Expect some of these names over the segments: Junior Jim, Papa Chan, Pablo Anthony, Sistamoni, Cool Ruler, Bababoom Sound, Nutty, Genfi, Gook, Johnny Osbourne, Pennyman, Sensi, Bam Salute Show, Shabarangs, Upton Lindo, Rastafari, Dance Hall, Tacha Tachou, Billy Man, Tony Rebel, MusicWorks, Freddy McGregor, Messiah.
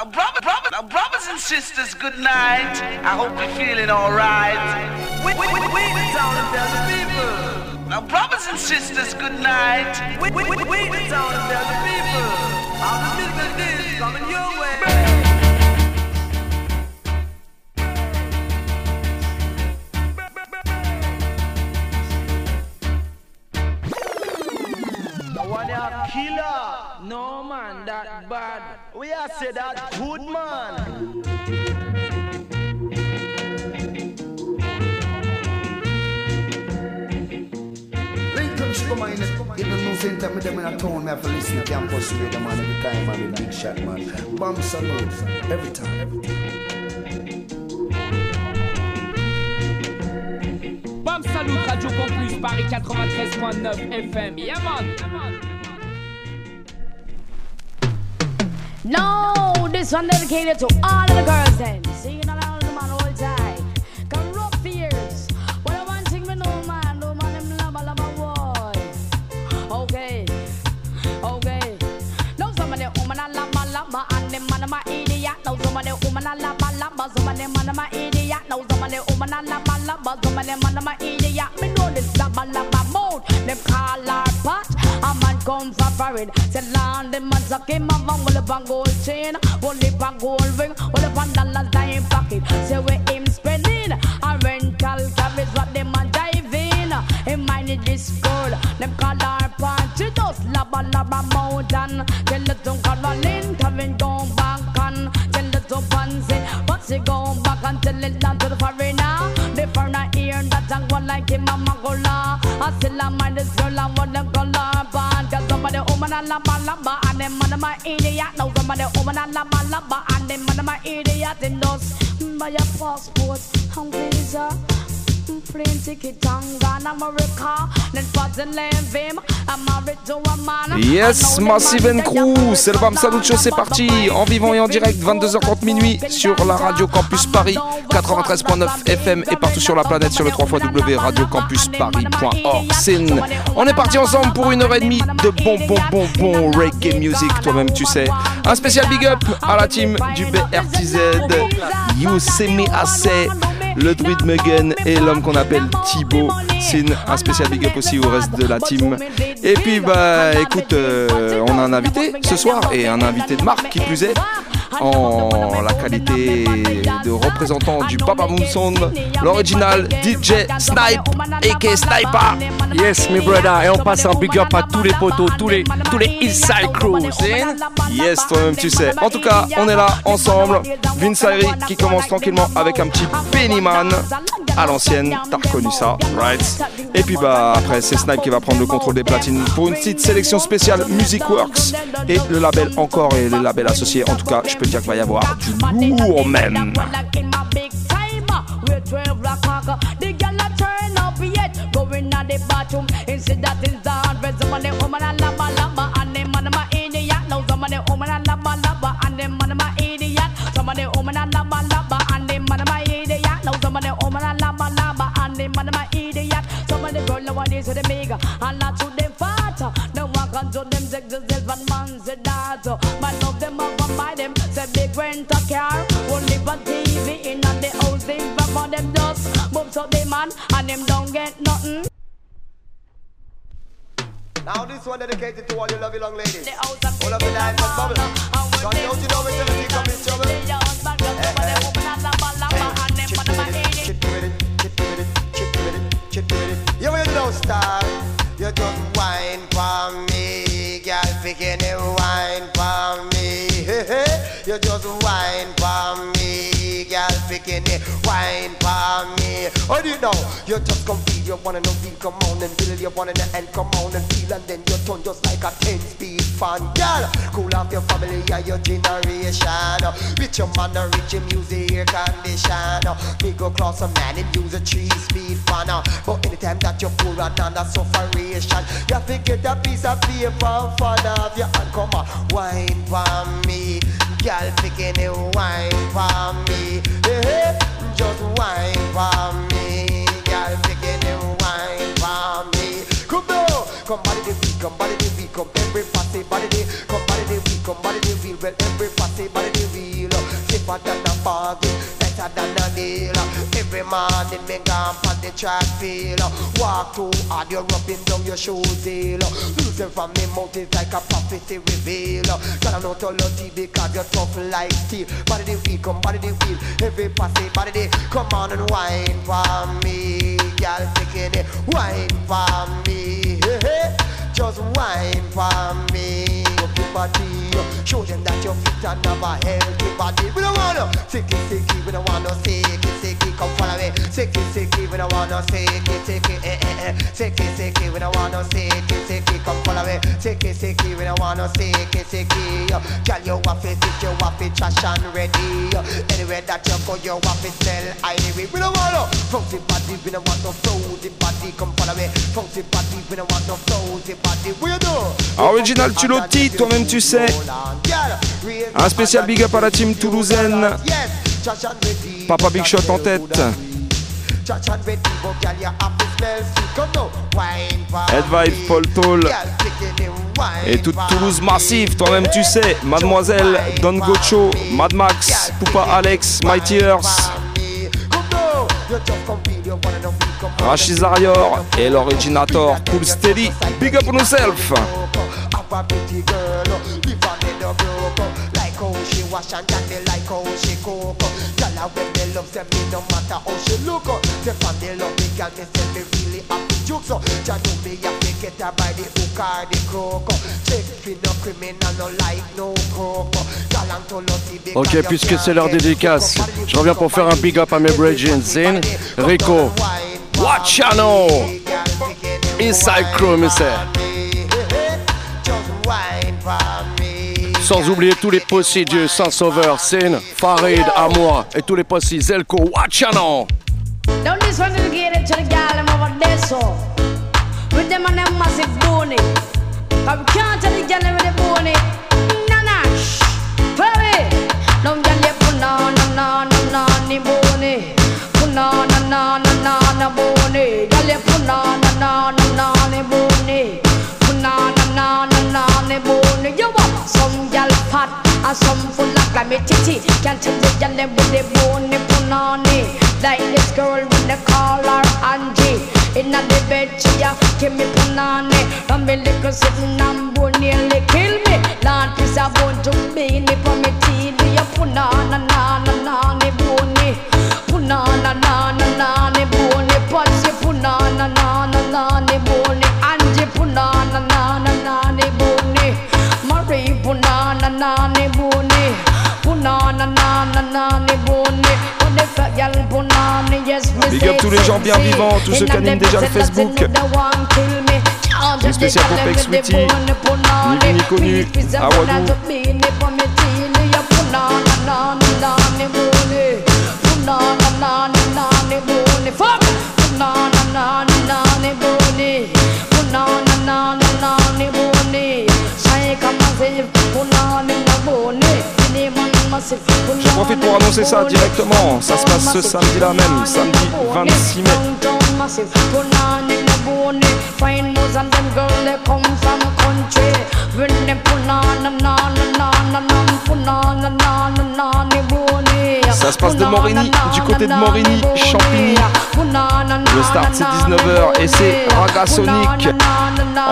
Now, brothers and sisters, good night. I hope you're feeling all right. It's all about the people. Now, brothers and sisters, good night. It's all about the people. All the business is coming your way. Killer, no man that bad. We are say that good man. Lincoln's coming in. Even no same time me them in a town me have to listen to Campus Radio man every time man, big shot man. Bam Salute every time. Bam Salute Radio Campus Paris 93.9 FM. Yeah man. No, this one dedicated to all of the girls then. Singing along with the man all the time. Come rough ears. What I want to sing with no man them love my boy. Okay, okay. No, some of the woman I love my and them man of my idiot. No, some of the woman I love my some of them man of my idiot. No, some of the woman I love my some of them man of my idiot. Me know this love my mouth. Them call her pot. A man comes from foreign. Say land the man suck him up on the bang gold chain, on the bang gold ring, on the $1 dying pocket. Say where him spending a rental cab is what the man diving. He minded this girl. Them call her pan. She does lava lava mountain. Tell the tongue Caroline coming down back on. Tell the tongue pansy, but she gone back and tell it down to the foreigner. The foreigner here that and go like him a mangola. I still am mind this girl and what them call her. Lamba and them man of my idiot. Now some of the woman and lamba and them man of my idiot. In those buy a passport and visa, plane ticket and run America. Then for the living I'm married to a man. Yes, Massive and Crew, c'est le Bam Salute Show, c'est parti. En vivant et en direct, 22h30 minuit sur la Radio Campus Paris 93.9 FM et partout sur la planète sur le 3xw radiocampusparis.org. On est parti ensemble pour une heure et demie de bon reggae music, toi-même tu sais. Un spécial big up à la team du BRTZ, You See Me Assez, Le Druide Mugen et l'homme qu'on appelle Thibaut. C'est un spécial big up aussi au reste de la team. Et puis bah écoute, on a un invité ce soir et un invité de marque qui plus est, en la qualité de représentant du Bababoom Sound, l'original DJ Snipe aka Sniper. Yes my brother, et on passe un big up à tous les potos, tous les inside crews. Yes, toi-même tu sais. En tout cas, on est là ensemble. Vince Irie qui commence tranquillement avec un petit Pennyman à l'ancienne, t'as reconnu ça, right? Et puis bah après c'est Snipe qui va prendre le contrôle des platines pour une petite sélection spéciale MusicWorks et le label encore et les labels associés. En tout cas, je peux dire qu'il va y avoir du lourd même. Rent a car, won't live on TV in and the old thing back on them dust. Bumps up the man and them don't get nothing. Now this one dedicated to all you lovely long ladies. All of the life and bubble. Don't you know when everything comes in trouble? Chit with it, chit with it, chit with it, chit with it. You will know star, you just whine for me. Girl, begin to whine for me. You just whine for me, girl, picking it, whine for me. Oh, you know, you just come feel, you wanna know, feel, come on and feel, you wanna know, and come on and feel, and then you turn just like a 10-speed fan, girl. Cool off your family and your generation, with your man, rich in music, air condition. Me go cross a man and use a 3-speed fan, but anytime that you're poor and under sufferation, you have to get a piece of paper in front of you and come on, whine for me. Girl, picking the wine for me, just wine for me. Girl, picking the wine for me. Come on, come body the feel, come body the feel, come every party body the, come body the feel, well every party body the feel. better than a bargain, better than a deal. Every morning me gone for the track field. Walk too hard, you're rubbing down your shoes heel. Losing from me mouth is like a prophecy reveal. Gotta know to Lottie because you're tough like steel. Body the wheel, come body the wheel. Every passy body the come on and whine for me. Y'all taking it, whine for me. Just whine for me. Body. Show them that you're fit and have a healthy body. We don't want no sicky, sicky, we don't want no sicky, sicky. Come follow me. Sicky, sicky, we don't want no sicky, sicky, eh, eh, eh. Sicky, sicky, we don't want no sicky, sicky. Come follow me. Sicky, sicky, we don't want no sicky, sicky. Girl, you want to sit, you want to trash and ready. Anywhere that you go, you want to sell highway. We don't want no funky body, we don't want no floaty body. Come follow me. Funky body, we don't want no floaty body. We do. Original Tulotti, toi-même tu sais. Un spécial big up à la team toulousaine. Papa Big Shot en tête. Ed Vibe, Paul Toll. Et toute Toulouse massive, toi-même tu sais. Mademoiselle, Don Gocho, Mad Max, Poupa Alex, Mighty Earth. Rachid Zarior et l'originator Cool Steady. Big up on yourself. A pretty girl, live on in the broke. Like how she wash and daddy like how she cook. Tell her when they love them, me no matter how she look. They found they love me, girl, they said me really happy jokes. Just do me happy, get her by the hook or the crook. Check me no criminal, no like no crook. Ok, puisque c'est l'heure dédicace, je reviens pour faire un big up à mes Bridging Zin, Rico, Watchano, Inside Crew, Mr. Sans oublier tous les possis du Saint-Sauveur, Sin, Farid, Amour et tous les possis Zelko, Wachano. Down this one to get it to the gal and over there so. With them on them massive bony. Come can't tell the gal with the bony. Nana, shh, baby. Don't get the punana, nana, nana, bony. Punana, nana, nana, bony. Gal the punana, nana, nana, bony. Punana, nana, nana, bony. You want some? And some full of clammy titty. Can't tell the gal with the bony punani. Like this girl with the collar Angie. Inna the bed she a give me punani. And me little sitting and bone nearly kill me. Land is a bone to me. Ni for me tea do your punana na na na ni bony. Punana na na na ni bony. Pussy punana na na na ni bony. Angie punana na na na ni bony. Marie punana na. Big up tous les gens bien vivants, tous ceux qui animent déjà le Facebook. C'est spécial pour Peck Sweetie, Nini Connu, Awadou. Je profite pour annoncer ça directement. Ça se passe ce samedi là même, samedi 26 mai. Ça se passe de Morigny, du côté de Morigny, Champigny. Le start c'est 19h et c'est Raggasonic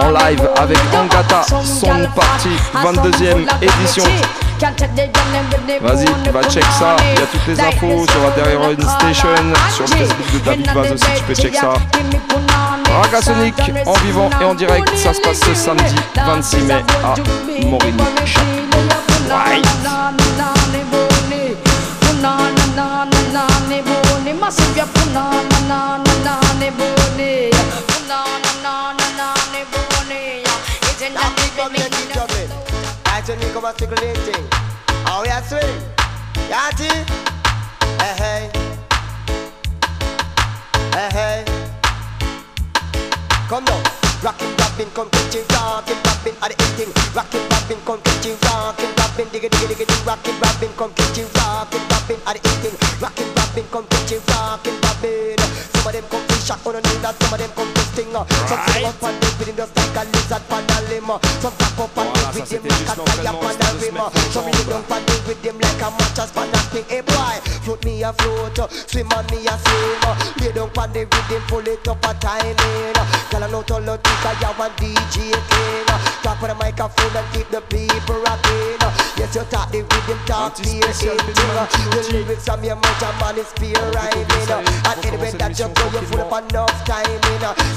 en live avec Vangata. Son party, 22e édition. Vas-y, va check ça, il y a toutes les infos sur Adderall Station, sur le Facebook de David Vaz aussi, tu peux check ça. Raggasonic en vivant et en direct, ça se passe ce samedi 26 mai à Morinico. Ouais. Oh, yeah, sweet. Yati. Hey, hey. Hey, hey. Come now. Rockin', rappin', come catchin', rockin', rappin' at the eating. Rockin', rappin', come catchin', rockin', rappin', digga, digga, digga, digga. Rockin', rappin', come catchin', rockin', rappin' at the eating. Rockin', rappin', come catchin', rockin', rappin'. Some of them come fish shot on a needle, some of them come to sting. Some come up on the beat, just like a lizard on a limb. Some back up on the beat, them like a tire on a rim. Some lay down on the beat, them like a mattress on a aka boy. Float me a float, swim on me a swim. Lay down on the rhythm, pull it up a time in. Call a lot of Lotika, you and DJ King. Talk with a microphone and keep the people rocking. Yes, you talk the rhythm, talk the air. The lyrics from your mouth, a man is pure rhyming. And anyway that you go, you full up enough timing.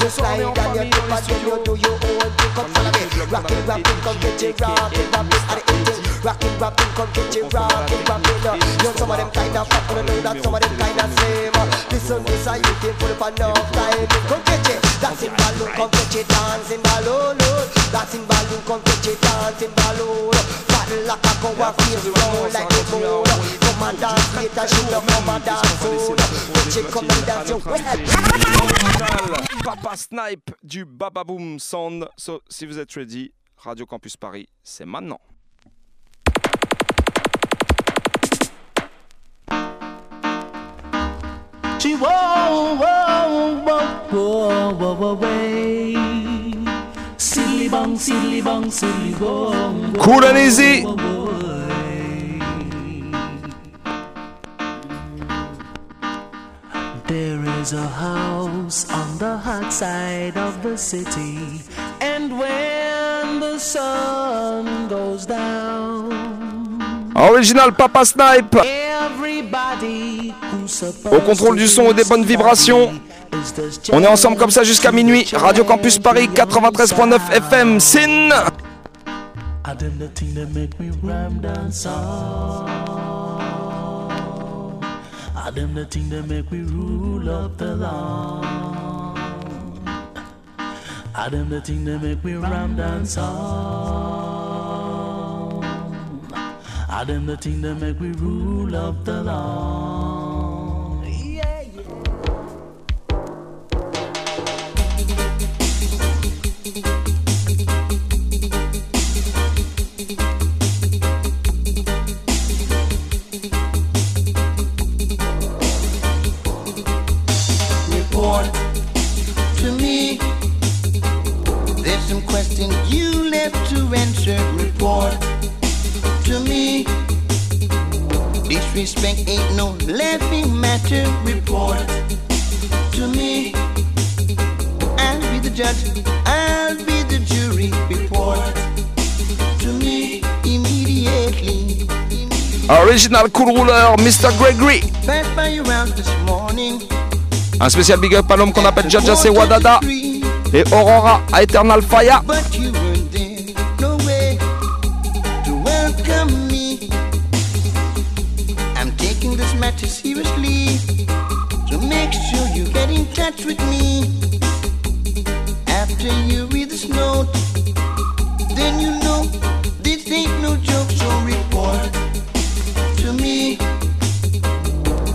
You slide and you dip and then you do your own thing. Come follow me, rocking, rocking, come get you rocking, rocking at the engine. Rocking, rocking, come get you rocking, rocking. You know some of them kind of fuck, you know that some of them kind of same. Listen, this I you can full up enough timing. Come get you, that's in balloon, come get you dancing balloon. That's in balloon, come get you dancing balloon. Battle like a cowboy, feel round like a bone. Come and dance, later shoot up, come and dance soon. Get you, come and dance your way. Papa Snipe du Bababoom Sound. So, si vous êtes ready, Radio Campus Paris, c'est maintenant. She silly bang, silly bang, silly bang. Cool and easy. There is a house on the hot side of the city, and when the sun goes down. Original Papa Snipe. Au contrôle du son et des bonnes vibrations. On est ensemble comme ça jusqu'à minuit. Radio Campus Paris 93.9 FM. Sin. I them the thing that make we rule up the law. Yeah, yeah. Report to me. There's some questions you left to answer. Report to me. Disrespect ain't no laughing matter. Report to me. I'll be the judge, I'll be the jury. Report to me immediately. Original Cool Ruler, Mr. Gregory. Passed by you round this morning. Un spécial big up à l'homme qu'on appelle Jaja, c'est Wadada et Aurora à Eternal Fire. Seriously, so make sure you get in touch with me. After you read this note, then you know this ain't no joke. So report to me.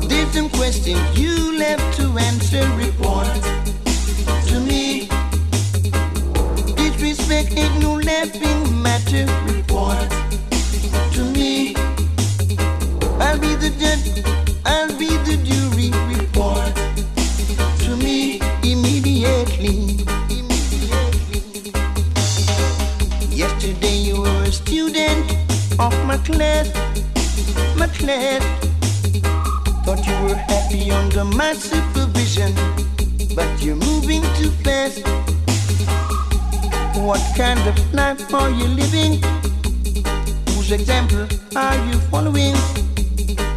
There's some questions you left to answer. Report to me. Disrespect ain't no laughing matter. Report to me. I'll be the judge. I'll be the jury. Report to me immediately. Yesterday you were a student of my class, my class. Thought you were happy under my supervision, but you're moving too fast. What kind of life are you living? Whose example are you following?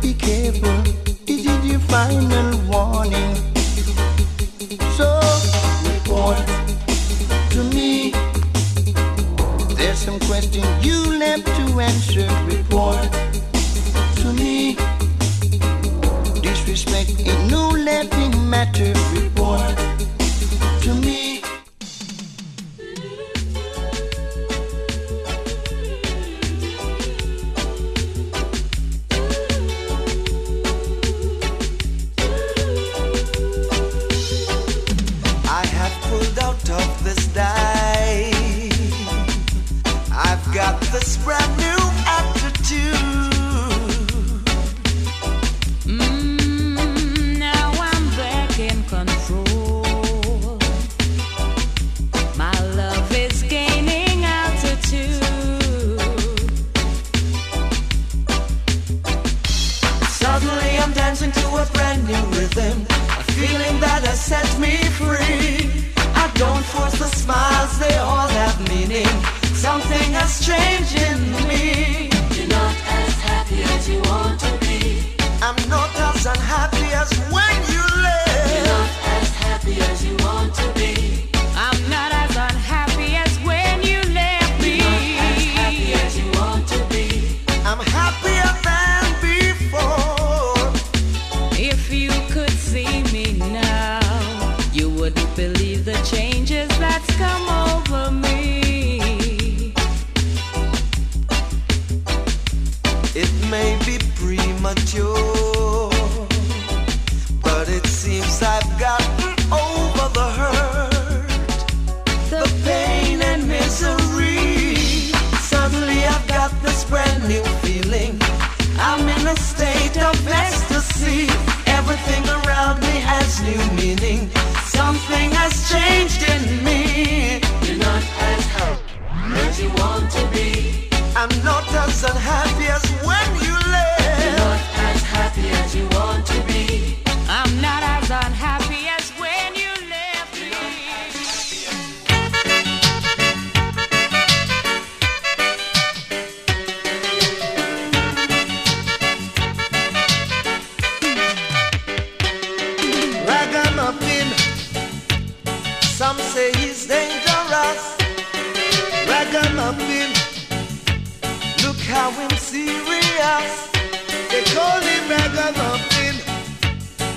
Be careful, this is your final warning. So, report to me. There's some question you left to answer. Report to me. Disrespect ain't no laughing matter. Report to me. This brand new attitude. Now I'm back in. change in me. You're not as happy as you want to be. I'm not as unhappy as when you left. You're not as happy as you want to be. I'm not as unhappy as when you left me. You're not as happy as you want to be. I'm happier than before. If you could see me now, you wouldn't believe the changes that's come over me. May be premature, but it seems I've gotten over the hurt, the pain and misery. Suddenly I've got this brand new feeling. I'm in a state of ecstasy. Everything around me has new meaning. Something has changed in me. You're not as happy as you want to be. I'm not as unhappy as when you left. You're not as happy as you want to be. I'm not as unhappy as when you left me. Ragamuffin, some say he's dangerous. Ragamuffin, how I'm serious. They call him Ragamuffin.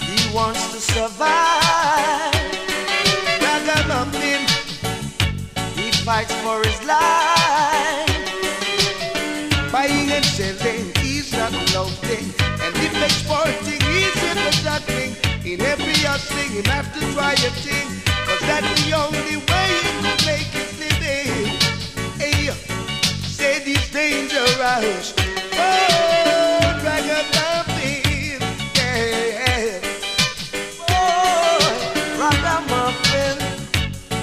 He wants to survive. Ragamuffin, he fights for his life. Buying and selling, he's not loving. And if exporting, he's in the juggling. In every other thing, he have to try a thing. Cause that's the only way he could make his living. Hey, said he's dangerous. Oh, Ragamuffin, yeah. Oh, Ragamuffin,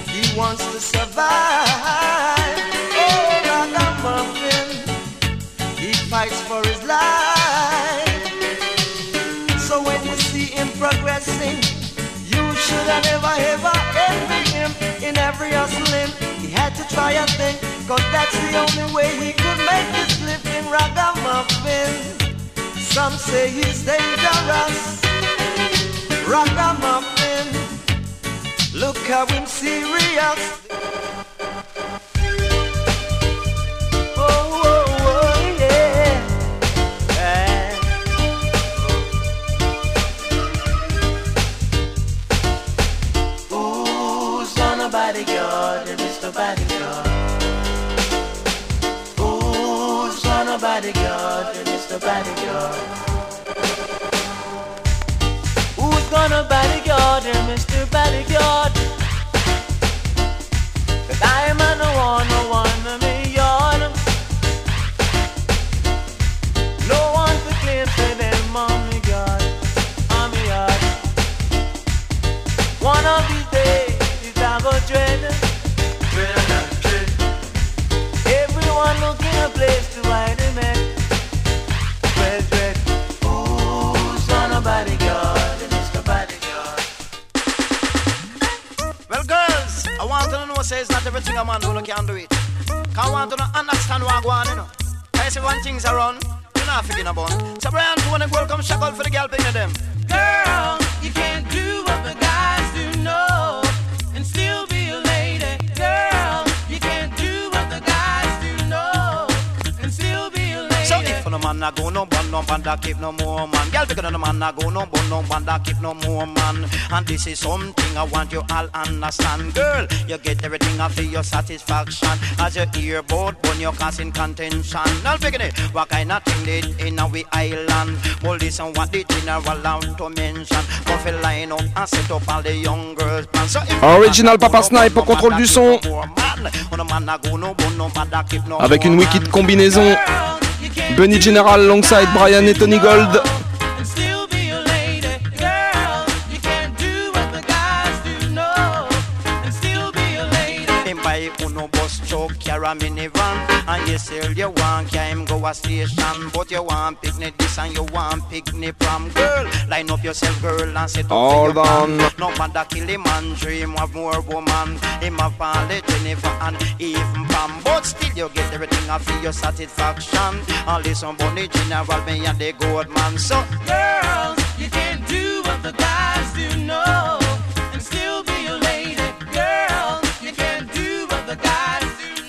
he wants to survive. Oh, Ragamuffin, he fights for his life. So when you see him progressing, you should have never ever envied him. In every hustling, he had to try a thing. Cause that's the only way he could make his living. Ragamuffin, some say he's dangerous. Ragamuffin, look how him serious. Bodyguard, Mr. Bodyguard. Who's gonna bodyguard, Mr. Bodyguard? 'Cause I'm on a $1 million. No one to claim for them, mommy God, mommy God. One of these days, it's a go dread. Dread. Everyone looking a place to hide. Says not every single man who can do it. Can't want to understand what going on, you know. I say one thing's around, you're not thinking about. So Brian, you want to welcome Shackle for the girl picking them. Girl, you can't do what the guys do, no, and still be a lady. Girl, you can't do what the guys do, no, and still be a lady. So if no man not go no bun, no bun, that keep no more man. Girl picking no man not go no bun, no bun, that keep no more man. And this is something I want you all understand. Girl, you get everything after your satisfaction. As you hear about bun, you're causing contention. Now picking it, what kind of thing did in our island? Well, this and what the general allowed to mention. Buffy line up and set up all the young girls. So original Papa Snipe au contrôle du son. Avec une wicked combinaison. Bunny General alongside Brian et Tony Gold. choke, carry minivan. And you sell you want, yeah, him go a station. But you want picnic this and you want picnic from girl. Line up yourself, girl, and set up for your man. No man that kill him and dream of more woman. Him have only Jennifer and even Pam. But still you get everything I feel your satisfaction. And listen, Bonnie General, me and the gold man. So girls, you can't do what the guys do, no. And still be a lady. Girls, you can't do what the guys do,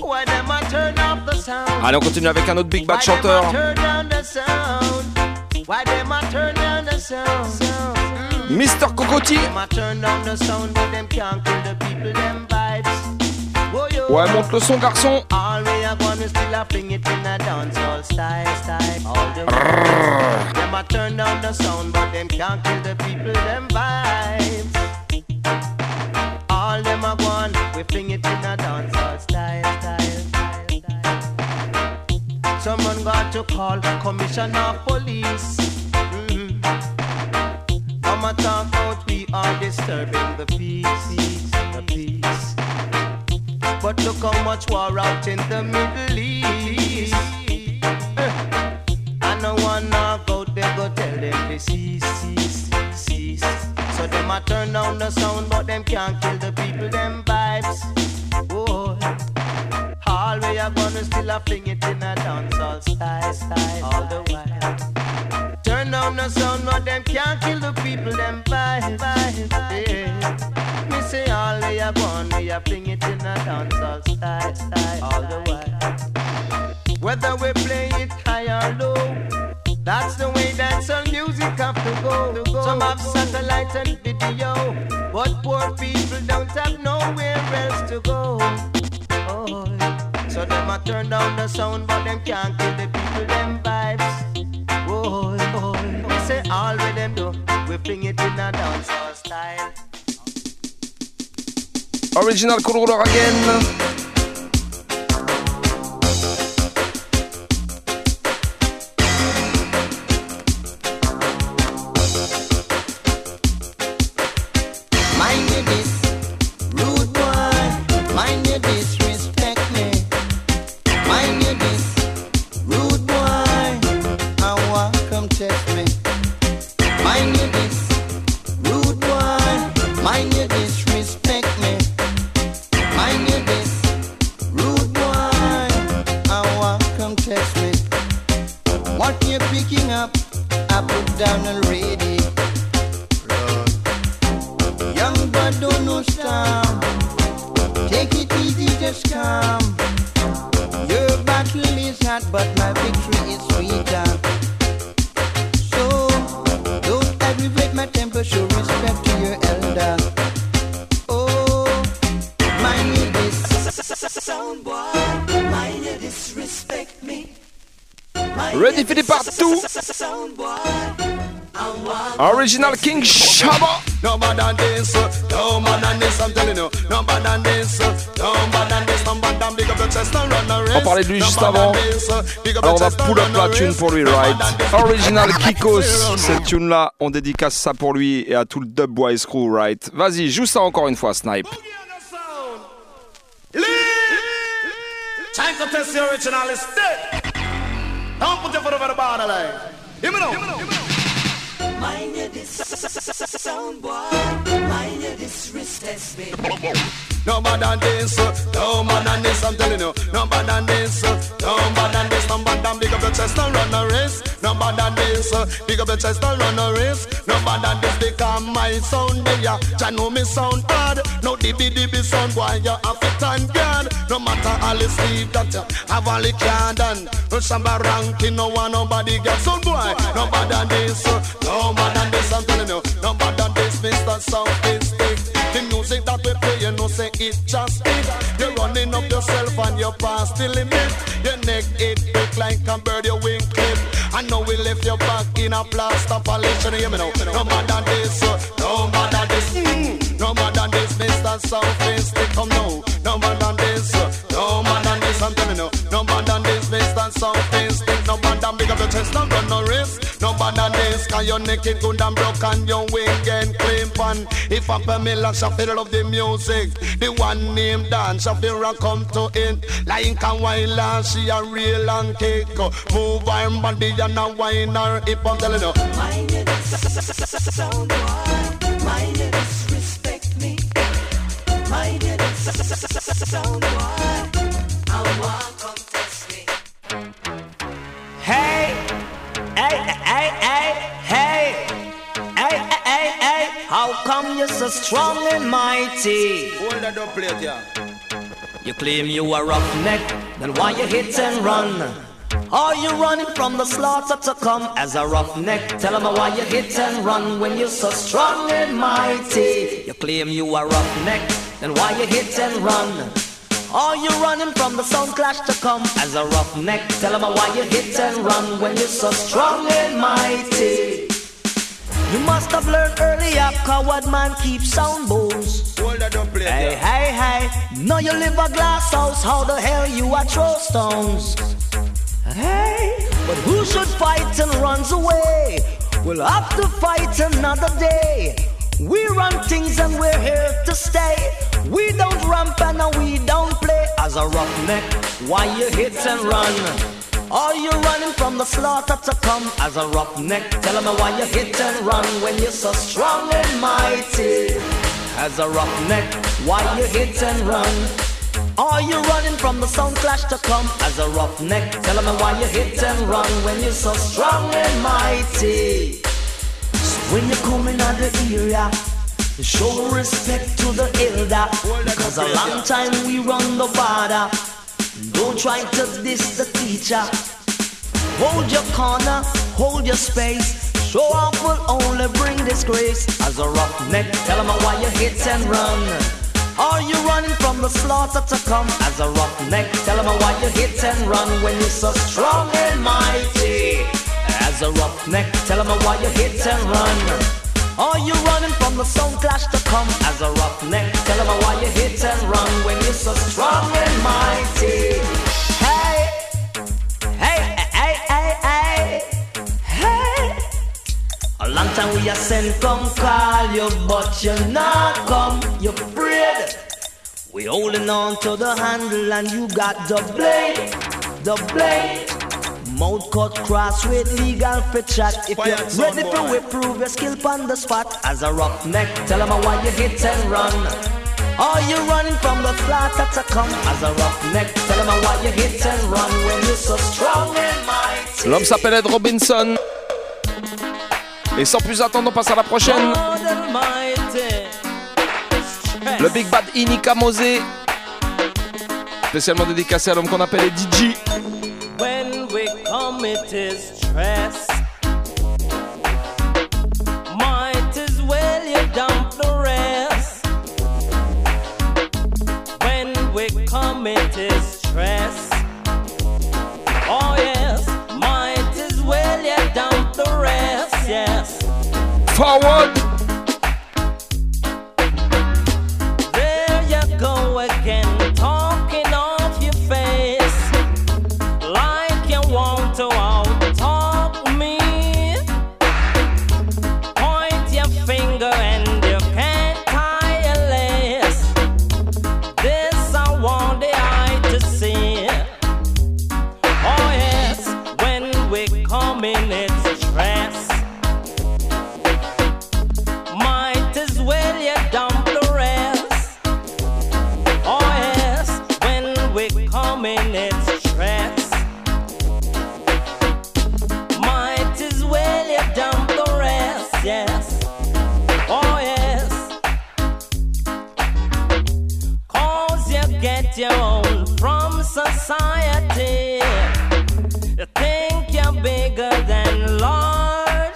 no. Why them I turn off the sound? Allez, on continue avec un autre big bad chanteur. Why them I turn down the sound? Mr. Cocotti. Ouais, monte le son, garçon. Someone got to call the commissioner of police. Come and talk out, we are disturbing the peace, the peace. But look how much war out in the Middle East. I know one knock out, they go tell them they cease, cease, cease. So them a turn down the sound, but them can't kill the people, them vibes. Oh, all we are gonna still a fling it in a dancehall style, style, all the while. Turn down the sound, but them can't kill the people, them vibes, vibes, yeah. Me say all we are gonna, we are fling it in a dancehall style, style, all the while. Whether we play it high or low, that's the way that some music have to go. Some have satellite and video, but poor people don't have nowhere else to go. Oh, so them a turn down the sound, but them can't kill the people, them vibes. Oh, oh, we say all we them do, we bring it in a dancehall style. Original Cool Ruler again. Original King Shabba. No bad than this, no bad than this, I'm telling you. No bad than this, no bad than this, no bad than big up the chest and run the race. On parlait de lui juste avant. Alors on va pull up la tune pour lui, right? Original Kikos. Cette tune là, on dédicace ça pour lui et à tout le Dub Boys crew, right? Vas-y, joue ça encore une fois, Snipe. Time to test the original is dead. Don't put your foot over the border line. Give me no. Mind your sound boy, mind your disrespect me. No bad than this, no bad than this, I'm telling you. No bad than this, no bad than this, no bad than big up the chest and run a race. No bad than this, big up the chest and run a race. No bad than this, they call my sound there. Ya know me sound bad. No DBDB sound boy, you have it on guard. No matter all the sleep that you have all the can done. No Shabarangs, no one nobody got sound boy. No bad than this, no. No bad than this, I'm telling you. No bad than this, Mr. Soundistic. The music that we play, you know, say it just it. You're running up yourself and you're past the limit. Your neck it big like a bird, your wing clip. I know we left your back in a plaster polish. You hear me now? No bad than this, no bad than this. No bad than this, Mr. Soundistic. Come now. No bad than this, no bad than this, I'm telling you. No bad than this, Mr. Soundistic. No bad than big up your chest, no run no risk. No bad than this, cause your neck is good and broke and your wing and climp on. If a Pamela Shaffer of the music, the one named Dan Shaffer and come to it. Like a wild and she a real and kick. Move her body and a wine her hip, I'm telling you. Mind it, sound wild. Mind it, respect me. Mind it, sound wild. I want to contest me. Hey! Hey, hey, hey, hey, hey, hey, hey, how come you're so strong and mighty? Hold that up, plate, yeah. You claim you are roughneck, then why you hit and run? Are you running from the slaughter to come as a roughneck? Tell them why you hit and run when you're so strong and mighty. You claim you are roughneck, then why you hit and run? Are you running from the sound clash to come as a roughneck? Tell them why you hit and run when you're so strong and mighty. You must have learned earlier, coward man keeps sound bows. Hey, hey, hey, now you live a glass house, how the hell you are throw stones? Hey, but who should fight and runs away? We'll have to fight another day. We run things and we're here to stay. We don't ramp and we don't play as a roughneck. Why you hit and run? Are you running from the slaughter to come as a roughneck? Tell them why you hit and run when you're so strong and mighty. As a roughneck, why you hit and run? Are you running from the sound clash to come as a roughneck? Tell them why you hit and run when you're so strong and mighty. When you come in at the area, show respect to the elder. Because a long time we run the border. Don't try to diss the teacher. Hold your corner, hold your space. Show off will only bring disgrace. As a roughneck, tell them why you hit and run. Are you running from the slaughter to come? As a roughneck, tell them why you hit and run when you're so strong and mighty. As a roughneck, tell them why you hit and run. Are you running from the sound clash to come? As a roughneck, tell them why you hit and run when you're so strong and mighty. Hey, hey, hey, hey, hey, hey. A long time we are sent come call you, but you're not come, you're afraid. We holding on to the handle and you got the blade, the blade. Mouth cut cross with legal picture. If you're ready for we prove your skill on the spot. As a roughneck, tell them why you hit and run. Are you running from the slaughter to come? As a roughneck, tell them why you hit and run when you're so strong and mighty. L'homme s'appelle Ed Robinson. Et sans plus attendre, on passe à la prochaine. Le Big Bad Inika Mosé. Spécialement dédicacé à l'homme qu'on appelle DJ. It is stress. Might as well you dump the rest. When we come, it is stress. Oh yes, might as well you dump the rest. Yes. Forward. There you go again, talking off your face. So out-talk me. Point your finger and you can't tire less. This I want the eye to see. Oh yes, when we come in it's stress. Might as well you dump the rest. Oh yes, when we come in it's stress. Yes, oh yes. Cause you get your own from society. You think you're bigger than Lord.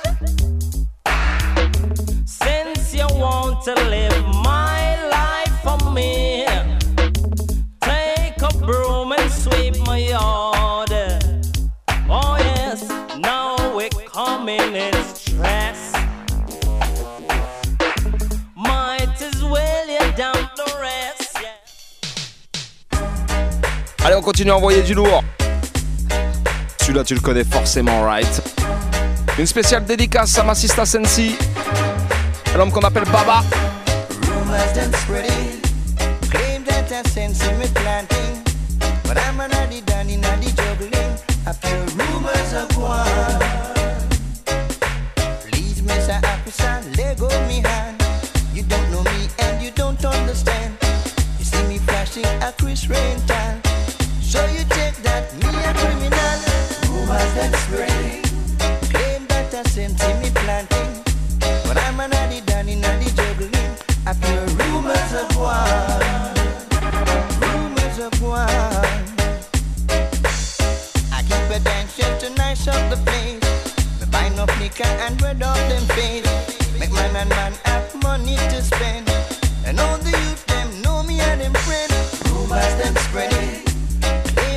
Since you want to live my life for me, take a broom and sweep my yard. Oh yes, now we're coming in stress. Allez, on continue à envoyer du lourd. Celui-là, tu le connais forcément, right? Une spéciale dédicace à ma sista Sensi, l'homme qu'on appelle Baba. A Chris Rental, so you take that me a criminal. Rumors that spreading, claim that I sent me planting, but I'm an addy danny nanny juggling. I feel rumors of war, rumors of war. I keep a dancing to nice up the place, the buying of liquor and bread off them face. Make man and man have money to spend, and all the youth them know me and them friends.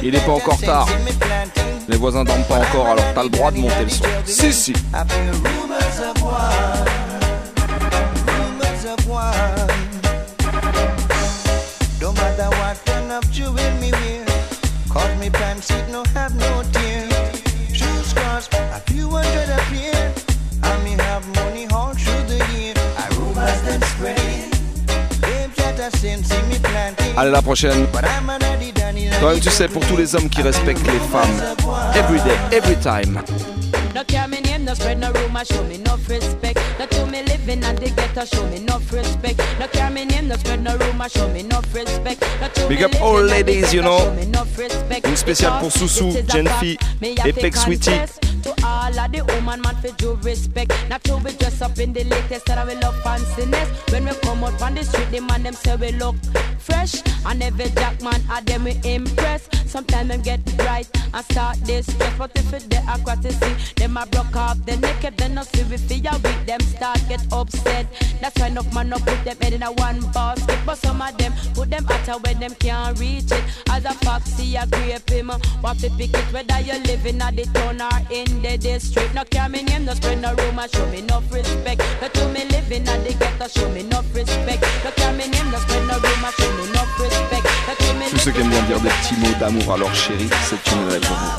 Il n'est pas encore tard. Les voisins dorment pas encore, alors t'as le droit de monter le son. Si, si. Allez, la prochaine. Toi-même, tu sais, pour tous les hommes qui respectent les femmes. Every day, every time. No care me name, no spread no rumor, show me no respect. No to me living and they get to show me no respect. No care me name, no spread no rumor, show me no respect. Big up all ladies, you know. Une spéciale pour Sousou, Genfi et Peck Sweetie. To all of the woman, man, for due respect. Not to be dressed up in the latest that I will love fanciness. When we come out from the street, the man them say we look fresh. And every jack man, I them we impress. Sometimes them get bright and start this stress. But if it's the accuracy, them I broke off the naked. Then no see we fear with them start get upset. That's why enough man no put them head in a one basket. But some of them put them out of when them can't reach it. As a foxy, a grape him. Want to pick it whether you're living at the town or in the district. No care me name, no spread no rumor, show me no respect. No to me living at the ghetto, show me no respect. No care me name, no spread no rumor, show me no respect. No to me living at the ghetto. Tous ceux qui aiment bien dire des petits mots d'amour à leur chérie, c'est une règle pour vous.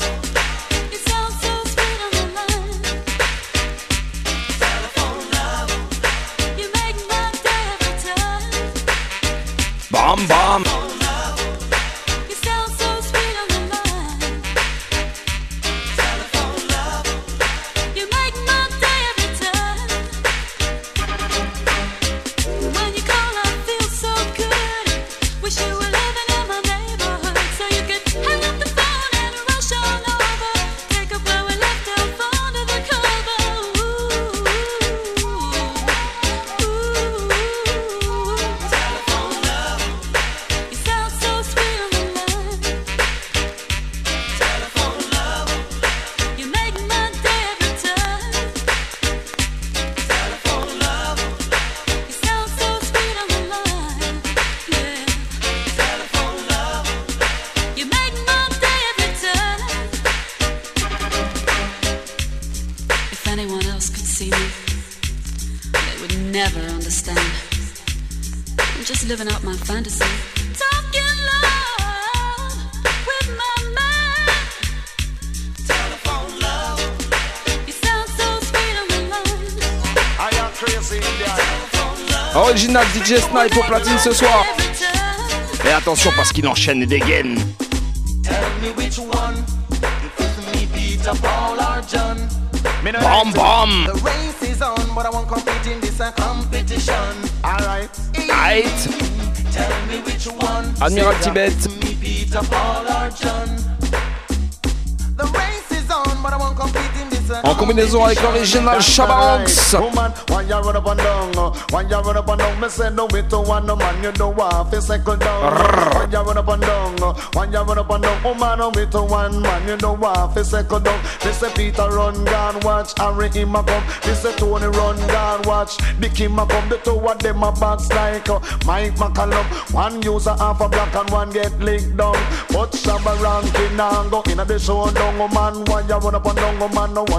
Bam bam. Original DJ Snipe au platine ce soir. Et attention parce qu'il enchaîne des gaines. Bam bam. Right. Admiral Tibet. En combinaison avec l'original Shabarangs.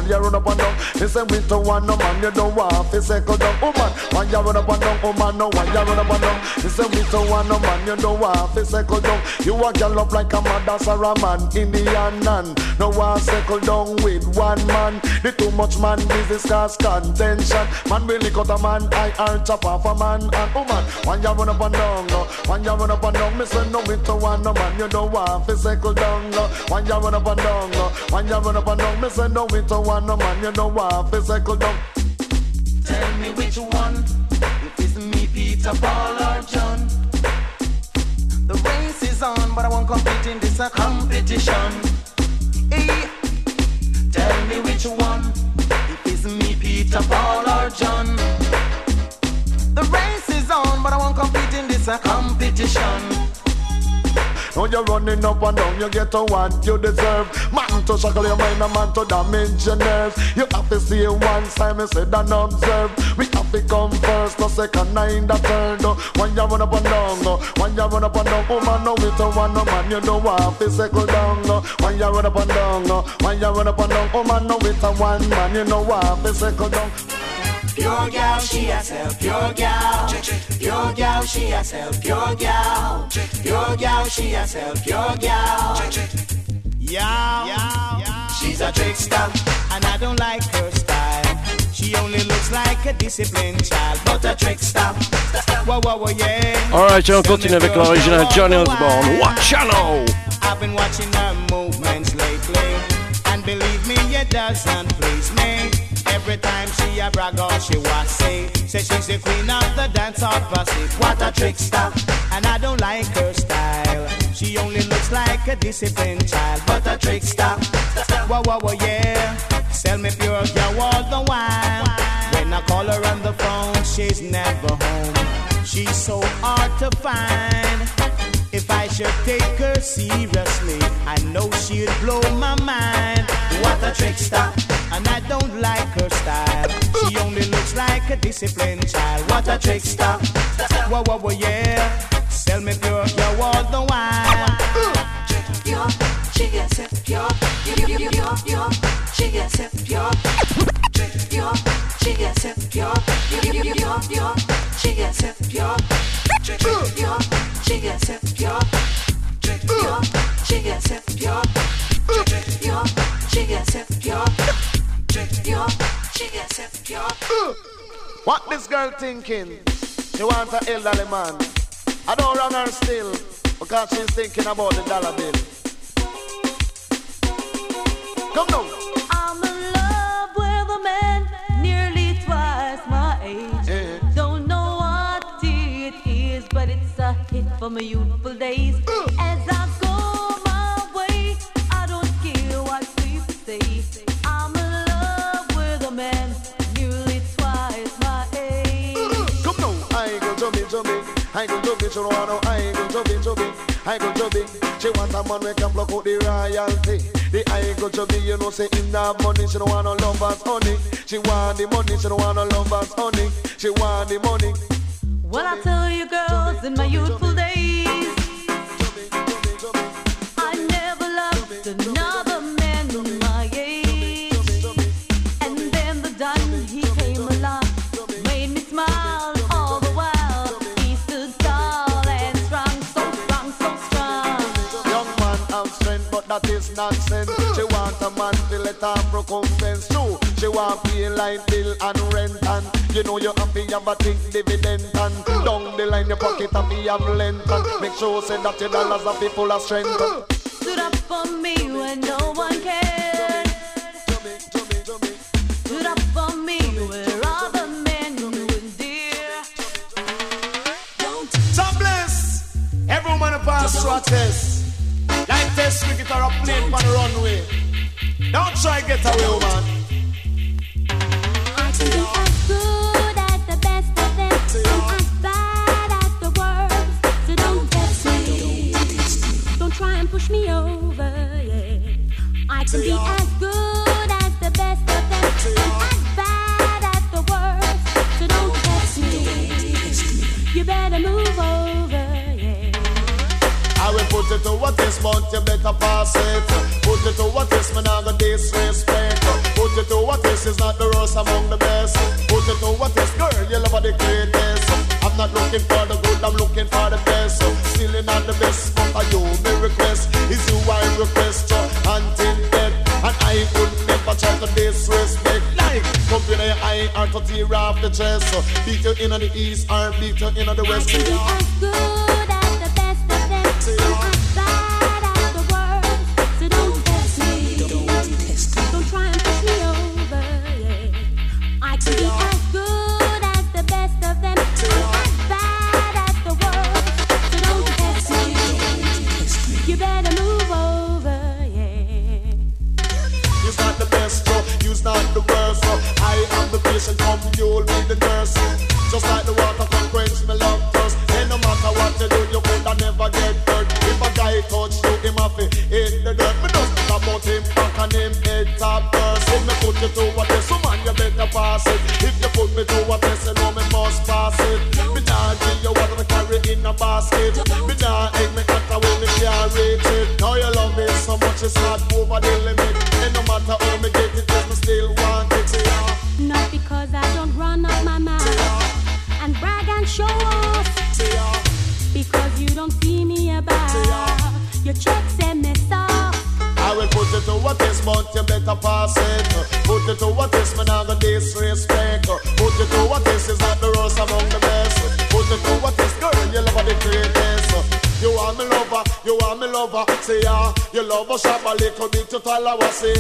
man, you run up and down. They say we to one, no man, you don't want to second down. Oh man, man, you run up and down. Oh man, no one, you run up and down. They say we to one, no man, you don't want to second down. You walk your love like a man, that's a man, Indian man. No one second down with one man. They too much man, business cause contention. Man, we lick out a man, I are chop off a man. And oh man, man, you run up and down. Man, you run up and down. Me say no, we to one, no man, you don't want to second down. Man, you run up and down. Man, you run up and down. Me say no, we to one, no man, you don't want to second down. Tell me which one, if it's me, Peter, Paul or John. The race is on, but I won't compete in this competition. Hey. Tell me which one, if it's me, Peter, Paul or John. The race is on, but I won't compete in this competition. Now you're running up and down, you get to what you deserve. Man to shackle your mind, a man to damage your nerves. You have to see one time, you sit and observe. We have to come first, no second, nine, the third. When you run up and down, when you run up and down. Oh man, no, we don't want no man, you don't want to second down. When you run up and down, when you run up and down. Oh man, no, we don't want man, you don't want to second down. Pure gal, she herself, pure gal. Pure gal, she herself, pure gal. Pure gal, she herself, pure gal. Yeah, she's a trickster, and I don't like her style. She only looks like a disciplined child, but a trickster. Whoa, whoa, whoa, yeah. All right, on continue avec l'original Johnny Osbourne. What channel? I've been watching her movements lately, and believe me, it doesn't please me. Every time she a brag all she was say she's the queen of the dance of pussy. What a trickster, and I don't like her style. She only looks like a disciplined child, but a trickster. Whoa, whoa, whoa, yeah. Sell me pure girl all the while. When I call her on the phone, she's never home. She's so hard to find. If I should take her seriously, I know she'd blow my mind. What a trickster, and I don't like her style. She only looks like a disciplined child. What a trickster. Whoa, whoa, whoa, yeah. Sell me pure, you're all the while. Pure, she gets it pure. Pure, she gets it pure. Pure, she gets it pure. Pure, she gets it pure. Pure, she gets it pure. Pure, she gets it pure. Pure, she gets it pure. What this girl thinking? She wants an elderly man. I don't run her still, because she's thinking about the dollar bill. Come now. I'm in love with a man nearly twice my age. Don't know what it is, but it's a hit for my youthful days. As I go my way, I don't care what people say. I go to be, she don't want no, I go to be, to be, I go to be. She want a man who can block out the royalty. The I go to be, you know, say in that money. She don't want no lovers, honey. She want the money, she don't want no lovers, honey. She want the money. Well, I tell you girls, in my youthful days, I never loved another man my age. And then the done, he came along, made me smile. That is nonsense. She want a man to let her recompense too. She want pay line bill and rent, and you know you have to have a thick dividend, and down the line your pocket have to have length, and make sure say that your dollars are full of strength. Stood up for me when no one cared. Stood up for me where other men were dear. Some bless. Everyone pass through a test. Like test cricket or a plane on the runway. Don't try to get away, woman. I can be as good as the best of them, and as bad as the worst. So don't test me. Don't try and push me over, yeah. I can be as good as the best of them, and as bad as the worst. So don't test me. You better move over. I will put it to a test, but you better pass it. Put it to a test, man, I got disrespect. Put it to This is not the worst among the best. Put it to a test, girl, you love the greatest. I'm not looking for the good, I'm looking for the best. Stealing on the best, but are you may request. Is you I request you until death. And I could never try to disrespect. Like, company your eye and to tear off the chest. Beat you in the east and beat you in the west. Shabba, little bit to follow us here.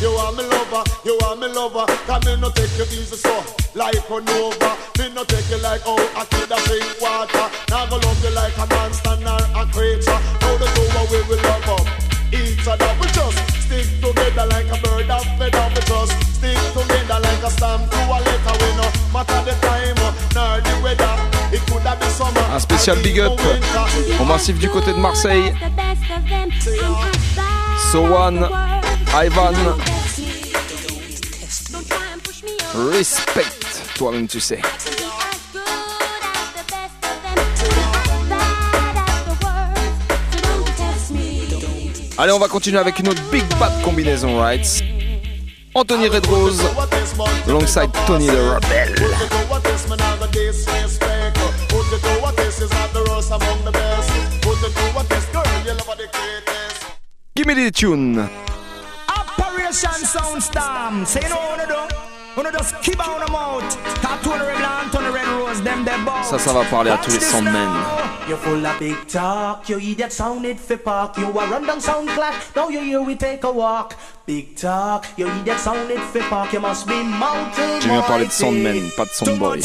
You are my lover, you are my lover. Cause me no take you easy, so life on over. Me no take you like oh, a kid that drink water. Now go love you like a monster or a creature. Now the two away we love up each other. We just stick together like a bird and feather. We just stick together like a stamp to a letter. We no matter the time, nor the weather. It could have been summer. Un spécial big up au massif du côté de Marseille. Sowan, Ivan, respect, toi-même tu sais. Allez, on va continuer avec une autre big bad combinaison, right? Anthony Redrose, alongside Tony the Rebel. Give me the tune. Operation Soundstorm. Say you know what I do? On just keep on them out. Tattoo on the red land, on the red rose, them their balls. Ça va parler à tous les soundmen. You're full of big talk. You idiot sounded for park. You are run down sound clock. Now you're here, we take a walk. Big talk. You idiot sounded for park. You must be mountain. J'ai bien parlé de soundmen, pas de soundboy.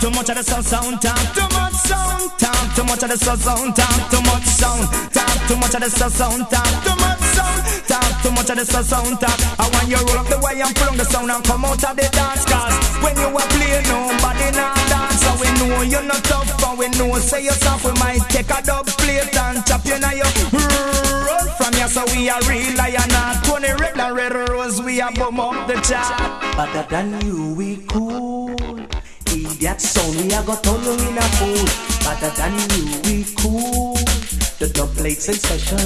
Too much of the sound, too much sound, too much of the sound, too much sound, too much of the sound, too much sound, too much of the sound. I want you roll up the way and pull on the sound and come out of the dance. Cause when you are playing, nobody now dance. So we know you're not tough, but we know say yourself. We might take a dub plate and chop you now. Roll from here, so we are real lion. Tony Red and Red Rose, we are bum up the chart. Better than you, we cool. That sound we are gonna turn you in a fool. Better than you, we cool. The dub plate sensation.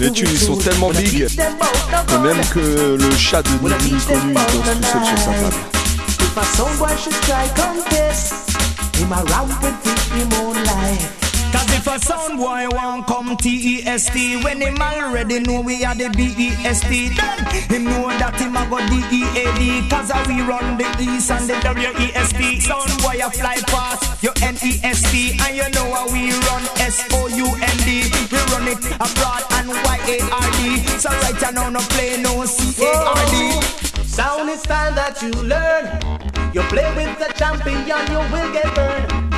Les tunes ils sont tellement big que même que le chat de Nutty connu danse tout seul sur sa table. If a soundboy should try contest, him around with the moonlight. Cause if a soundboy won't come T-E-S-T, when him already know we are the B-E-S-T, then him know that him a go D-E-A-D. Cause we run the East and the W-E-S-P. Soundboy a fly past your N-E-S-P. And you know how we run S-O-U-N-D. We run it abroad and Y-A-R-D. So right you know no play no C-A-R-D. Sound is time that you learn. You play with the champion, you will get burned.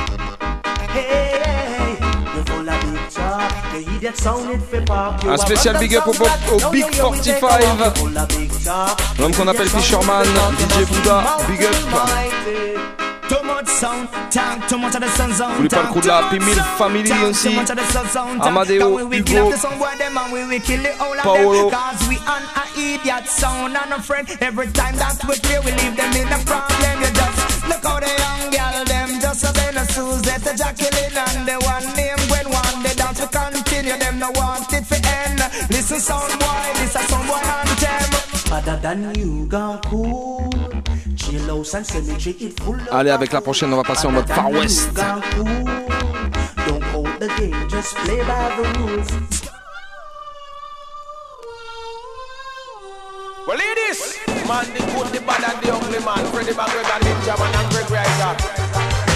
Hey, hey, hey. Un spécial big up au Big 45. L'homme qu'on appelle Fisherman, DJ Buddha, big up. N'oubliez pas le crew de la Happy Meal Family aussi. Amadeo, Hugo, Paolo. Jacqueline and the one name when one they dance we continue them no want it for end. Listen sound boy, this a sound boy and them. Allez, avec la prochaine, on va passer en mode Far West. Well, ladies, man, the good, the bad, and the ugly man, Freddy McGregor, Ninjaman, and Gregory Isaac.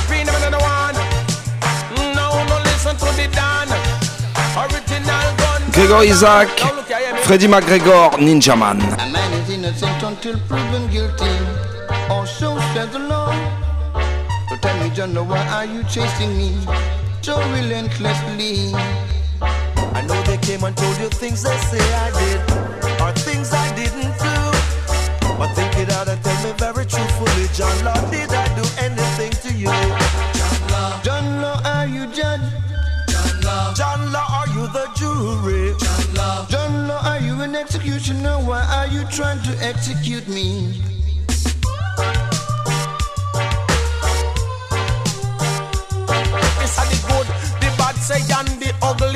Pennyman, the one. Now, no listen to the Dan. Original gun. Grégor Isaac, Freddy McGregor, Ninjaman. A man is innocent until proven guilty, or so says the law. But tell me, John, why are you chasing me so relentlessly? I know they came and told you things they say I did, or things I didn't do. But think it out and tell me very truthfully, John Locke, did I do anything to you? John Locke, are you judge? John Locke, are you the jury? John Locke, are you an executioner? Why are you trying to execute me? It's the good, the bad say and the ugly.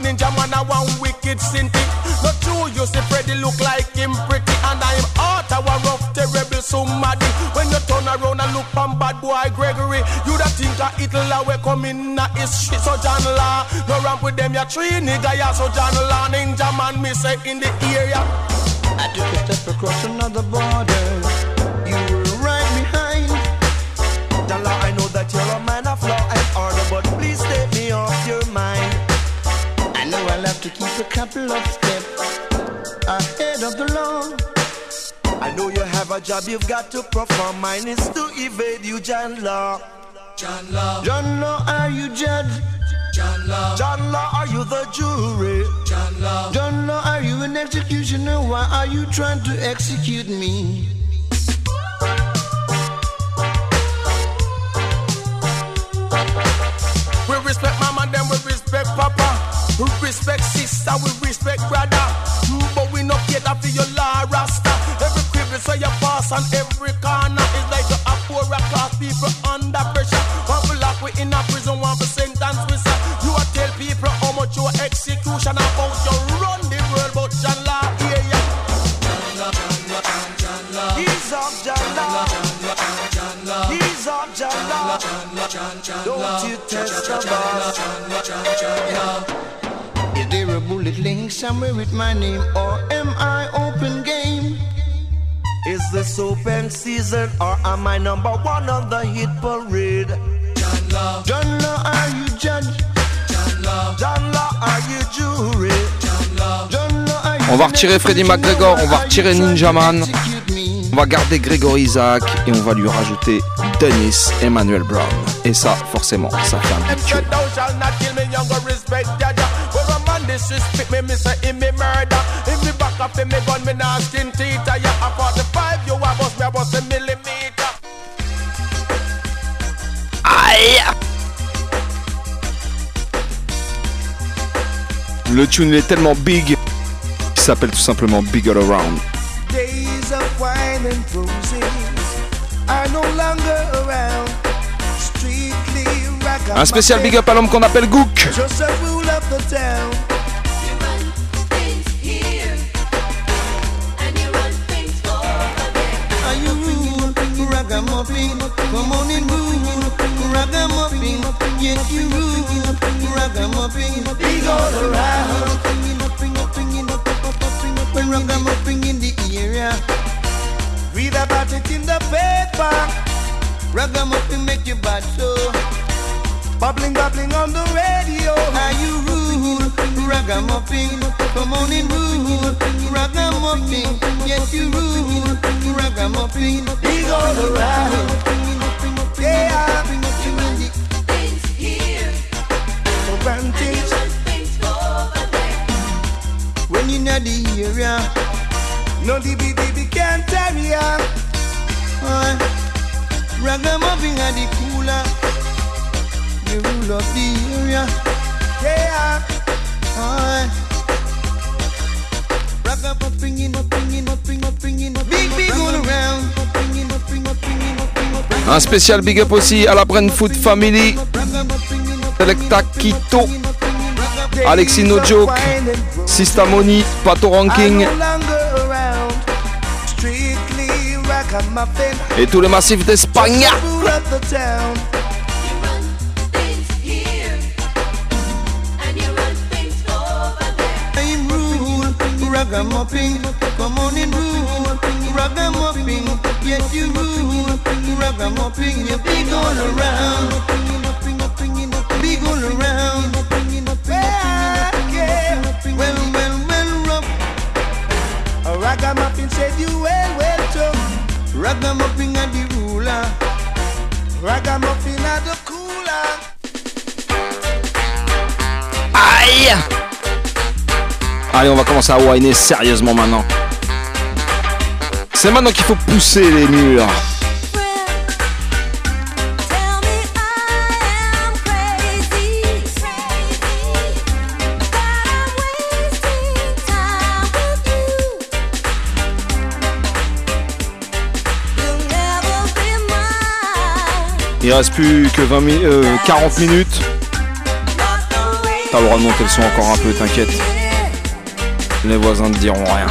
Ninjaman a one wicked stinty. Not true, you see Freddy look like him pretty. And I'm out of a rough, terrible somebody. When you turn around and look from bad boy Gregory, you da think that it'll away come in a history. So John Law, no ramp with them, ya three nigga, ya. So John Law, Ninjaman, me say in the area. I took a step across another border, you were right behind. John Law, I know that you're a man of law and order, but please take me off your mind. No, I'll have to keep a couple of steps ahead of the law. I know you have a job you've got to perform. Mine is to evade you, John Law. John Law, John Law, are you judge? John Law, are you the jury? John Law, are you an executioner? Why are you trying to execute me? We respect mama, then we respect papa. We respect sister, we respect brother. But we no cater for your law, Rasta. Every crib is where you pass and every corner is like a poor class people under pressure. One for lock we in a prison, one for sentence we say. You a tell people how much your execution about you run the world, but John Law, yeah, yeah. He's up, John Law. He's up, John Law. Don't you test the boss. Is there a bullet link somewhere with my name, or am I open game? Is this open season, or am I number one on the hit parade? John Law, John Law, are you judge? John Law, are you jury? John Law, are you... On va retirer Freddy McGregor, on va retirer Ninjaman, on va garder Gregory Isaac et on va lui rajouter Dennis Emmanuel Brown. Et ça, forcément, ça fait un petit peu. Disrespect me, me say in me murder. In me back up in me gun, me nah skin teeth. I am a 45, you a bust me, I bust a millimeter. Aïe. Le tune il est tellement big, il s'appelle tout simplement Big All Around. Days of wine and roses are no longer around. Strictly rock up. Un spécial big up à l'homme qu'on appelle Gook. The town. You run things here and you run things over there. Are you rude, ragamuffin? Come on in, rude, ragamuffin. Yes, you rude, ragamuffin. Big all around. When ragamuffin in the area, read about it in the paper. Ragamuffin make you bad so. Bubbling, bubbling on the radio. Are you rude? Ragamuffin, come on in, rule. Ragamuffin, yes you rule. Ragamuffin, he's all around. Yeah, you run things here, so run things over there. When you're not the area, no DB baby can't carry ya. Ragamuffin are the cooler, the rule of the area. Yeah. Un spécial big up aussi à la Brentford Family, Selecta Quito, Alexis No Joke, Sistamoni, Pato Ranking, et tous les massifs d'Espagne. Ragamuffin said you well, well told. Ragamuffin and the ruler. Ragamuffin and the cooler. Aïe! Allez, on va commencer à whiner sérieusement maintenant. C'est maintenant qu'il faut pousser les murs. Il reste plus que 40 minutes. T'as le droit de monter le son encore un peu, t'inquiète. Les voisins ne diront rien.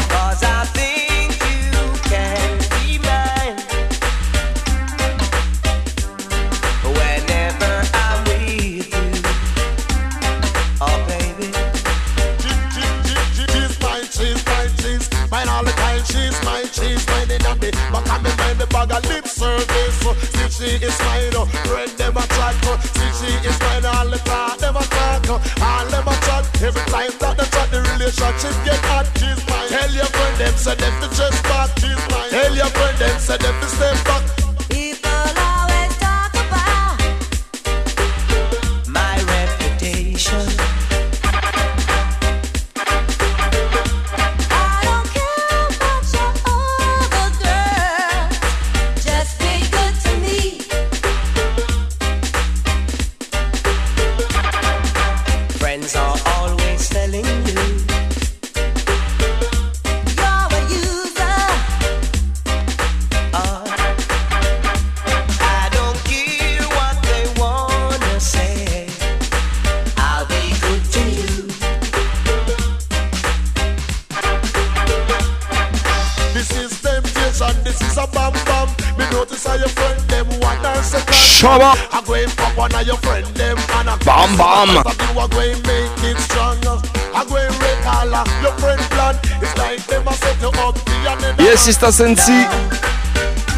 Sister Sensi,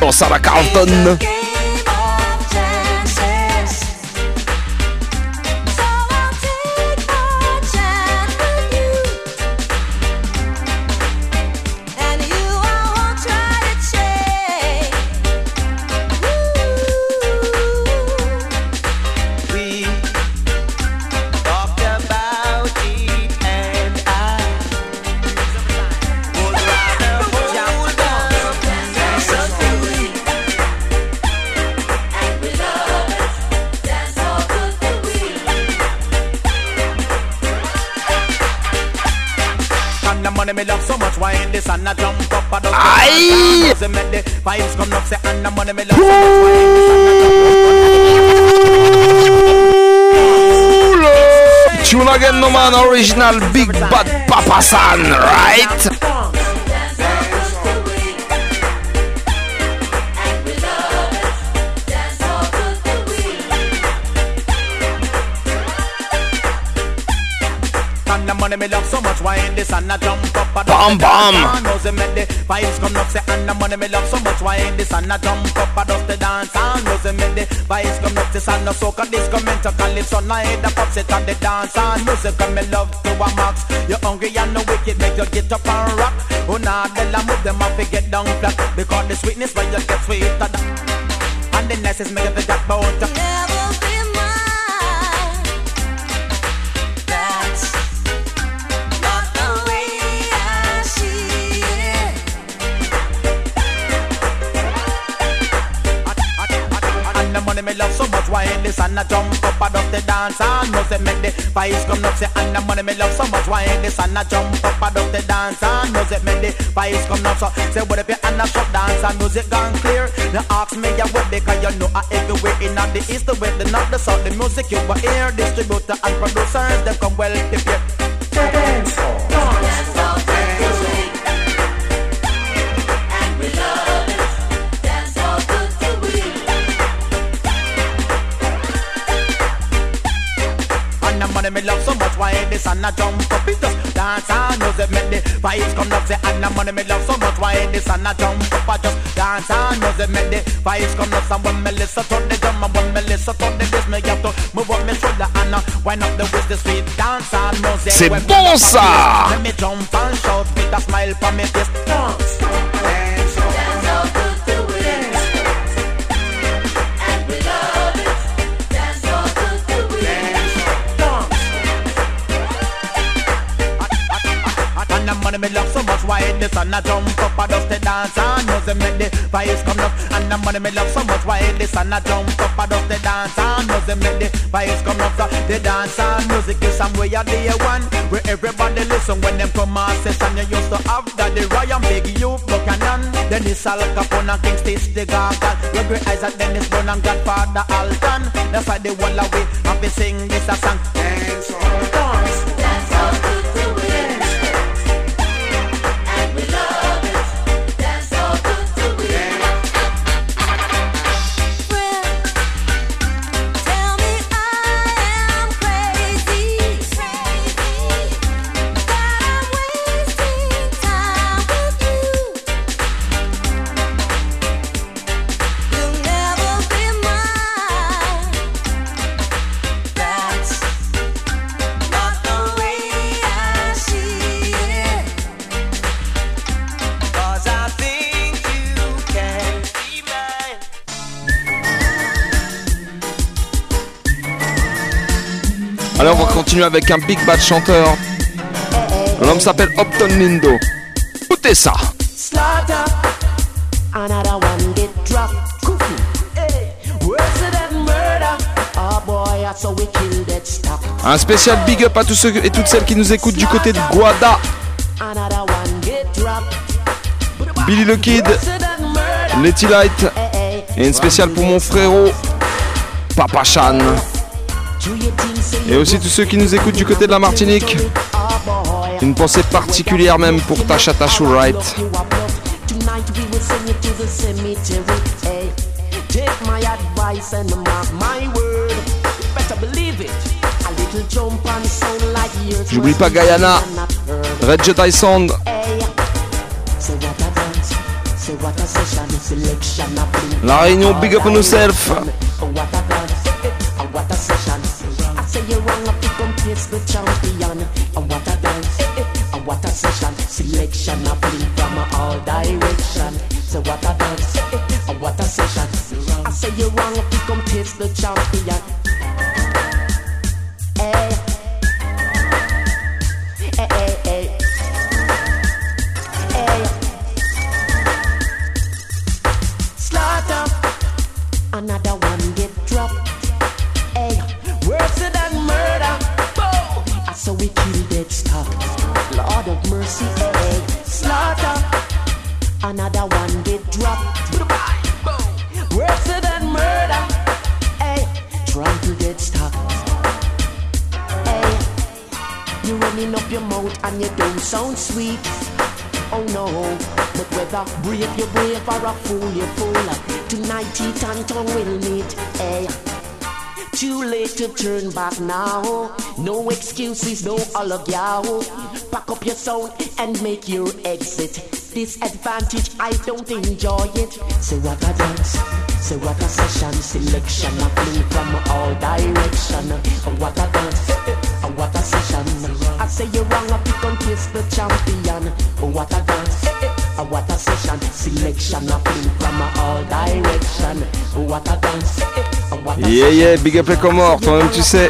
on s'en va Carlton. Original Big Bad Papa San, right? Bam bam. Sit on the dance and music and me love to a max. You're hungry and no wicked, make you get up and rock. Oh nah, they la move them off, they get down flat. Because the sweetness where you get sweeter than. And the niceness make you forget about you. Never be mine. That's not the way I see it. And the money me love so much, why ain't this and I jump up and up the dance and no say make the vibes come up, say and the money me love so much, why ain't this and I jump up and up the dance and no say make the vibes come up, so say what if you and I shut dance and music gone clear, now ask me your way because you know I everywhere in the east, the west, the north, the south, the music you will hear, distributor and producers, they come well prepared. Dance hall, dance hall, dance hall, and we love it. and I jump up, it just dance and music make the vibes come up, say and the money me love so much, why this and I jump up, I just dance and music make the vibes come up, and when me listen to the drum and when me listen to the bass, me have to move up me shoulder and wind up the waist, the sweet dance and music. C'est bon ça. Let me jump and shout with a smile for me face. Dance, dance, dance. Me love so much, why in the sun I jump up, I just dance and music make the vibes come up. And the money me love so much, why in the sun I jump up, I just dance and music make the vibes come up. So the dance and music is some way of the one where everybody listen when them come out session. You used to have that the Royal Big Youth Buchanan, Dennis Al Capone and King Stitch the Gargan, Gregory Isaac, Dennis Brown and Godfather Alton. That's why they wall away and we sing this a song. Dance, dance. Alors on va continuer avec un big bad chanteur. L'homme s'appelle Upton Lindo. Écoutez ça. Slaughter, another one get dropped. Cookie, hey, worse than murder. Oh boy, that's how we kill that stuff. Un spécial big up à tous ceux et toutes celles qui nous écoutent du côté de Guada. Another one get dropped. Billy le Kid, Letty Light, et une spéciale pour mon frérot Papa Chan. Et aussi tous ceux qui nous écoutent du côté de la Martinique. Une pensée particulière même pour Tasha Tashu Wright. J'oublie pas Guyana, Red Jedi Sound. La Réunion, big up on yourself. The champion, and what a dance, and what a session. Selection I play from all direction. So what a dance, and what a session. I say you wanna pick and taste the champion. Hey, hey, hey, hey, hey. Slaughter, another one get dropped. Hey, worse than murder. So we kill that stuff. Lord of mercy, hey, slaughter. Another one get dropped. Worse than murder. Hey, trying to get stuck. Hey, you running up your mouth and you don't sound sweet. Oh no, but whether brave you brave or a fool you fool, tonight teeth and tongue will meet. Hey. Too late to turn back now. No excuses, no all of y'all. Pack up your sound and make your exit. Disadvantage, I don't enjoy it. Say what a dance, say what a session. Selection, I play from all direction. What a dance, what a session. I say you're wrong, I pick and kiss the champion. What a dance, what a session. Selection, I play from all direction. What a dance. Yeah, yeah, big up les Comores, toi-même tu sais.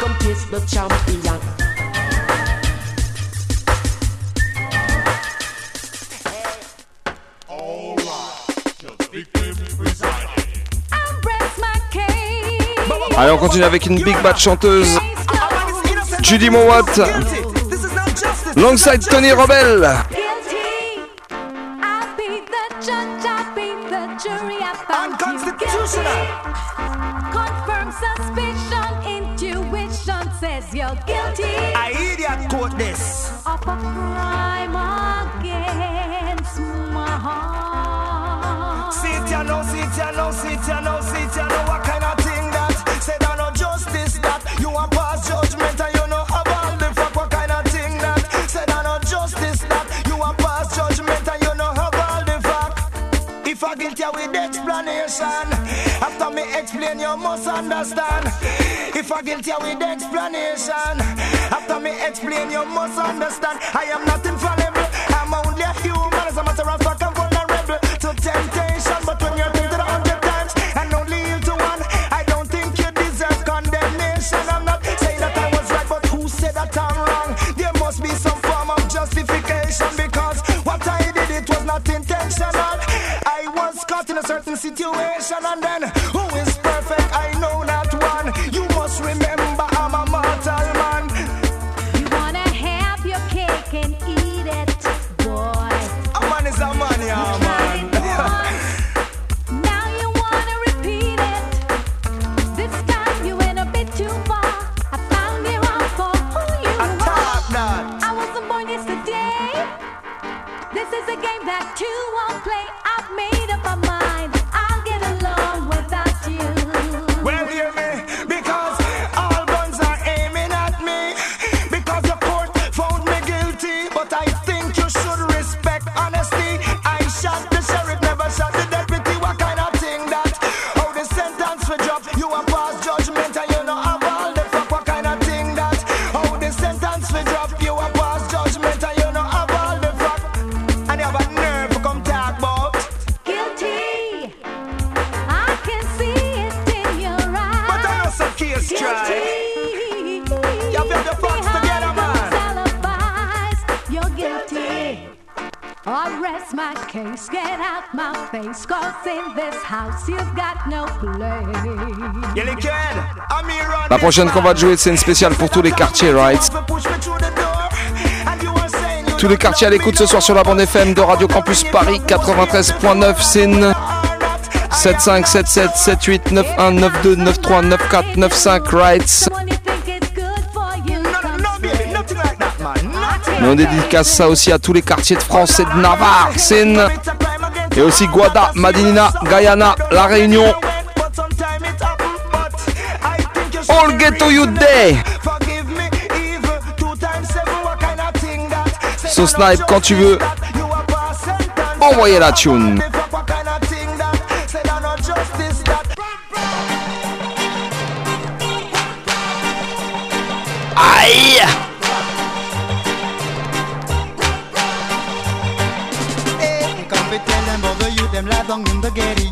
Allez, on continue avec une big bad chanteuse. Judy Mowatt, longside Tony Rebel. You're guilty. I hear that quote this. Of a crime against my heart. Sit ya no. What kind of thing that? Say that no justice that. You a pass judgment and you no have all the fuck. What kind of thing If I get you with explanation, after me explain you must understand. If I get you with explanation, after me explain you must understand. I am not infallible, I'm only a human. As a matter of fact, I'm vulnerable to temptation, but when you're tempted 100 times and only you to one, I don't think you deserve condemnation. I'm not saying that I was right, but who said that I'm wrong? There must be some form of justification, because what I did, it was not intentional. I was caught in a certain situation, and then who is perfect? I know not one. You must remember I'm a mortal man. You wanna have your cake and eat it, boy. A man is a man, yeah, man. Now you wanna repeat it. This time you went a bit too far. I found you out for who you are. I wasn't born yesterday. This is a game that you won't play. Get out my face, cause in this house you've got no place. La prochaine qu'on va jouer, c'est une spéciale pour tous les quartiers, right? Tous les quartiers à l'écoute ce soir sur la bande FM de Radio Campus Paris 93.9, SIN 75 77 78 91 92 93 94 95, right? Mais on dédicace ça aussi à tous les quartiers de France et de Navarre, Seine, et aussi Guada, Madinina, Guyana, La Réunion. All get to you day. So Snipe, quand tu veux, envoyez la tune. Aïe! Them life down in the ghetto.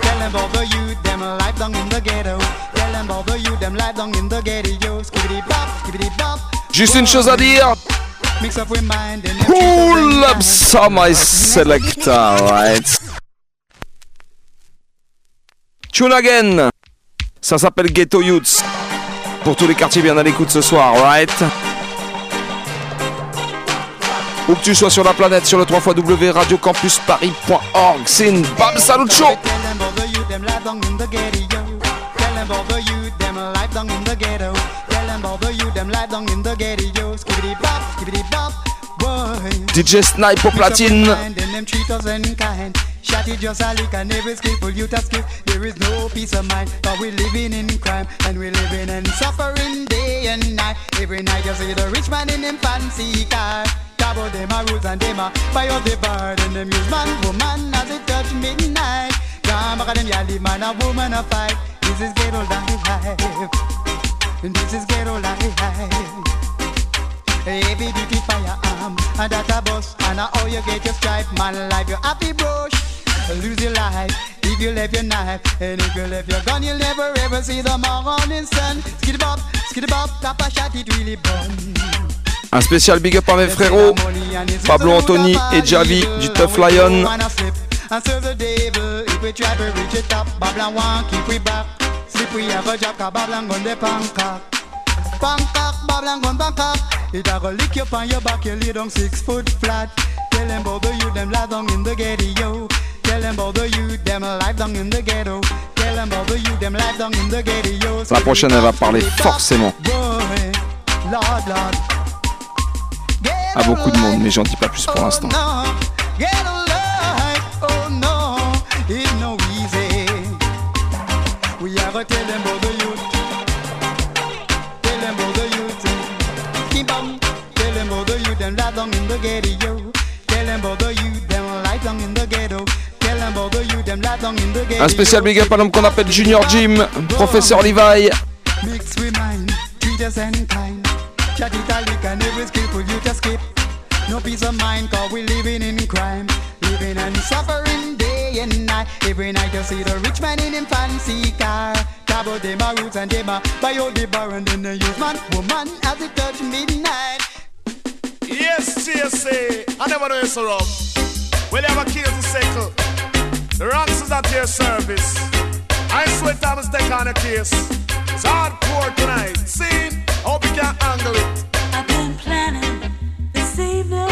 Tell them bother you, them life down in the ghetto. Tell them bother you, them life down in the ghetto. Skibidi bop, skibidi bop. Juste une chose à dire. Mix up with mine. Pull up some my selector, right? Tune again. Ça s'appelle Ghetto Youths. Pour tous les quartiers bien à l'écoute ce soir, right? Où que tu sois sur la planète, sur le 3xW radiocampusparis.org, c'est une Bam Salute Show. DJ Snipe au platine. Shot it just a lick and every skillful youth a skip. There is no peace of mind, but we're living in crime, and we're living and suffering day and night. Every night you see the rich man in them fancy car. Cabo them a rules and them a buy out the bar. And them use man, woman as it touch midnight. Come back at them yali man a woman a fight. This is ghetto life, and this is ghetto life. Heavy duty firearm, and that a bus, and a how you get your stripe. Man life, your happy brush, lose your life, if you left your knife, and if you left your gun, you'll never ever see the morning sun. Skid bop, tap a shot, it really bum. Un spécial big up à mes frérots, Pablo Anthony et Javi du Tough Lion. And serve the devil, if we try to reach the top, Bablan won't keep we back. Sleep we have a job, cause Bablan gun the Bangkok. Bangkok, Bablan gun Bangkok. It a go lick you on your back, you lay down 6 foot flat. Tell them about the youth, them life down in the ghetto. Tell them about the youth, them life down in the ghetto. Tell them about the youth, them life down in the ghetto. La prochaine, elle va parler forcément à beaucoup de monde, mais j'en dis pas plus pour l'instant. Tell them about the youth, them life down in the ghetto. Tell them about Un spécial big up à l'homme qu'on appelle Junior Jim, professeur Levi. No peace of mind, cause we're living in crime, living and suffering day and night. Every night you see the rich man in him fancy car. Cabo de my roots and them by all the bar and then the youth man, woman as it touch midnight. Yes, GSA, I never know it's so wrong. We never kill the cycle. The ranks is at your service. I swear Thomas take on a case. It's hardcore tonight. See, hope you can angle it. I've been planning evening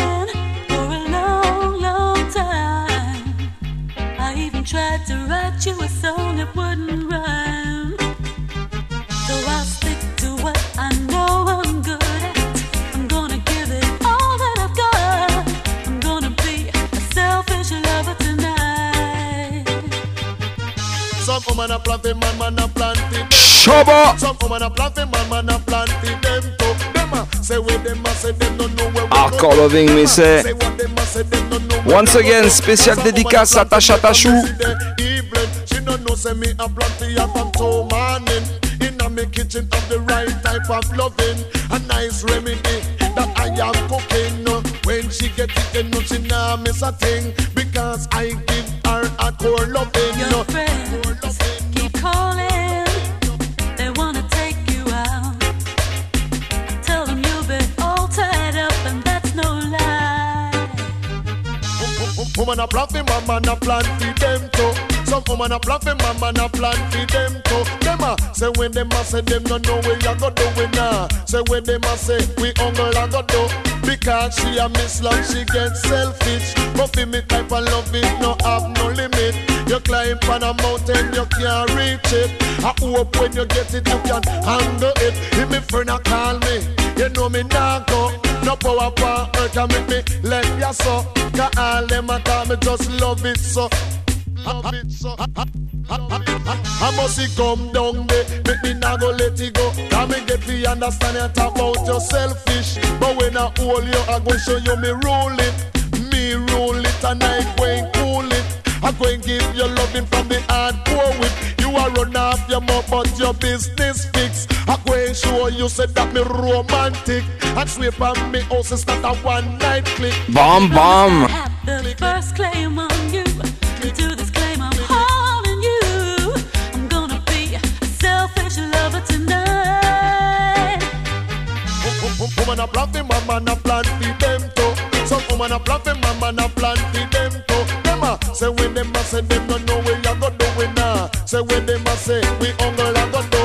for a long, long time. I even tried to write you a song that wouldn't rhyme. So I'll stick to what I know I'm good at. I'm gonna give it all that I've got. I'm gonna be a selfish lover tonight. Some woman a planting, man a planting. Shabba. Some woman a planting, man a planting them too. Hardcore Loving, mais c'est once again spécial dédicace à Tacha Tachou. Woman a bluffing, man a planting them too. Some woman a bluffing, man a planting them too. Them a say when them a say them no know where you go do we now. Say when them a say we hunger I go do. Because she a mislove, she gets selfish. But for me type of love it no have no limit. You climb on a mountain, you can't reach it. I hope when you get it, you can handle it. If me friend a call me, you know me nah go. No power for her can make me let ya so. Cause all them a call me just love it so. I must see come down there, make me not go let it go. Now me get the understanding about your selfish. But when I hold you, I go show you me rule it. Me rule it and I go and cool it. I go and give you loving from the hard core whip. You are run off your mouth, but your business fix. I go and show you said that me romantic. And sweep on me house is not a one night click. Bomb, bomb. The first claim on you. To this claim I'm holding you. I'm gonna be a selfish lover tonight. Woman a bluffing, man a planting them too. Some woman a bluffing, man a planting them too. Say when them a say them don't know where you go do we now. Say when them a say we hunger I go do.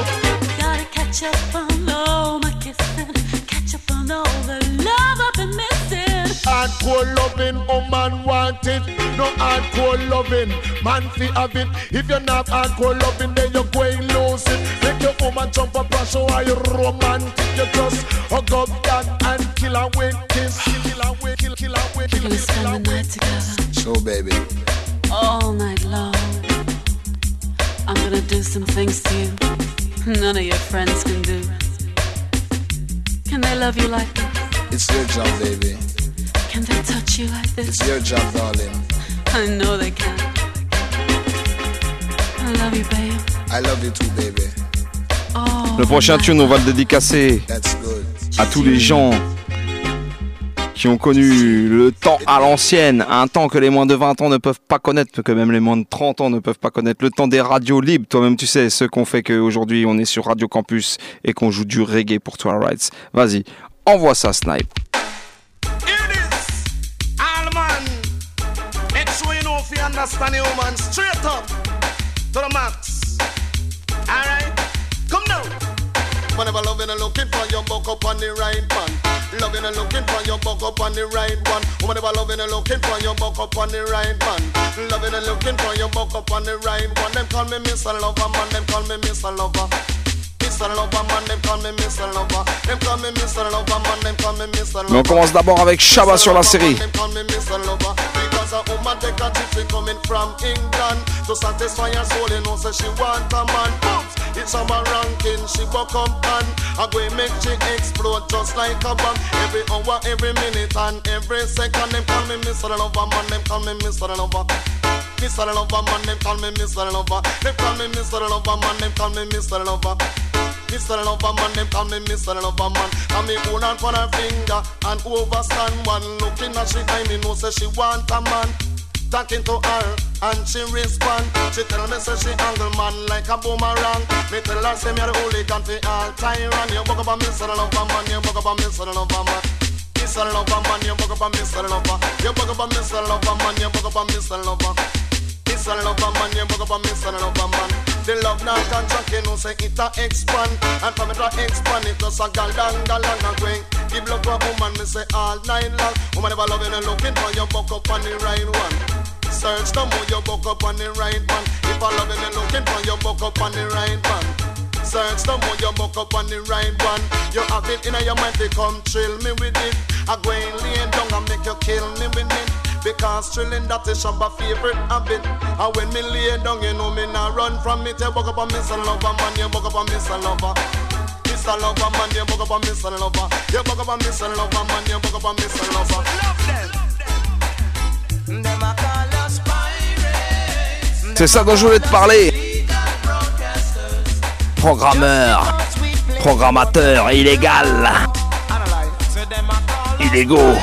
Gotta catch up on all my kissing, catch up on all the love I've been missing. Hardcore loving, oh man want it. No hardcore loving, man feel have it. If you're not hardcore loving, then you're going lose it. Make your woman jump up and show how you romantic. You just hug up that and kill away kiss. Kill away, kill, kill away, kill, kill, kill away. We're gonna spend the night together. So baby. All night long, I'm gonna do some things to you none of your friends can do. Can they love you like this? It's your job, baby. Can they touch you like this? It's your job, darling. I know they can. I love you, babe. I love you too, baby. Le prochain tune, on va le dédicacer à tous les gens qui ont connu le temps à l'ancienne, un temps que les moins de 20 ans ne peuvent pas connaître, que même les moins de 30 ans ne peuvent pas connaître, le temps des radios libres. Toi-même, tu sais, ce qu'on fait qu'aujourd'hui, on est sur Radio Campus et qu'on joue du reggae pour toi, Rights. Vas-y, envoie ça, Snipe. Whenever loving and looking for your buck up on the right man. Loving and looking for your buck up on the right one. Whenever loving and looking for your buck up on the right man. Loving and looking for your buck up on the right one. Them call me Mr. Lover, man. Them call me Mr. Lover. Mr. Lover, man. Them call me Mr. Lover. Them call me Mr. Lover, man. Them call me Mr. Lover. Mais on commence d'abord avec Shabba sur la série. A woman take a trip, she coming from England to satisfy her soul, you know, say she want a man. Oops, it's a Shabarangs, she buck up and I go make she explode just like a bomb. Every hour, every minute and every second. Them call me Mr. Lover, man, them call me Mr. Lover. Mr. Lover, man, them call me Mr. Lover. Them call me Mr. Lover, man, them call me Mr. Lover. Mr. Lover man, them call me Mr. Lover man. And me hold on for her finger and overstand one. Looking at she eye, me know say she want a man. Talking to her and she respond. She tell me say she angle man like a boomerang. Me tell her say me a the holy country all tyrant. You walk up on Mr. Lover man, you walk up on Mr. Lover man. Mr. Lover man, you walk up on Mr. Lover. You walk up on Mr. Lover man, you walk up on Mr. Lover. Mr. Lover man, you walk up on Mr. Lover man. The love now can't track, you know, say it a expand. And from it a expand, it just a galang and going. Give love to a woman, me say all night long. Woman never loving and looking for you, buck up on the right one. Search the more you buck up on the right one. If I loving and looking for you, buck up on the right one. Search the more you buck up on the right one. You have it in your mind, they come thrill me with it. I go in lean down and make you kill me with it. Because thrilling that is Shabba favorite habit. And when me lay down, you know me nah run from it. You buck up on Mr. Lover man, you buck up on Mr. Lover. Mr. Lover man, you buck up on Mr. Lover. You buck up on Mr. Lover man, you buck up on Mr. Lover. Love them. Them a call us pirates. C'est ça dont je voulais te parler. Programmeur, programmateur illégal, illégaux.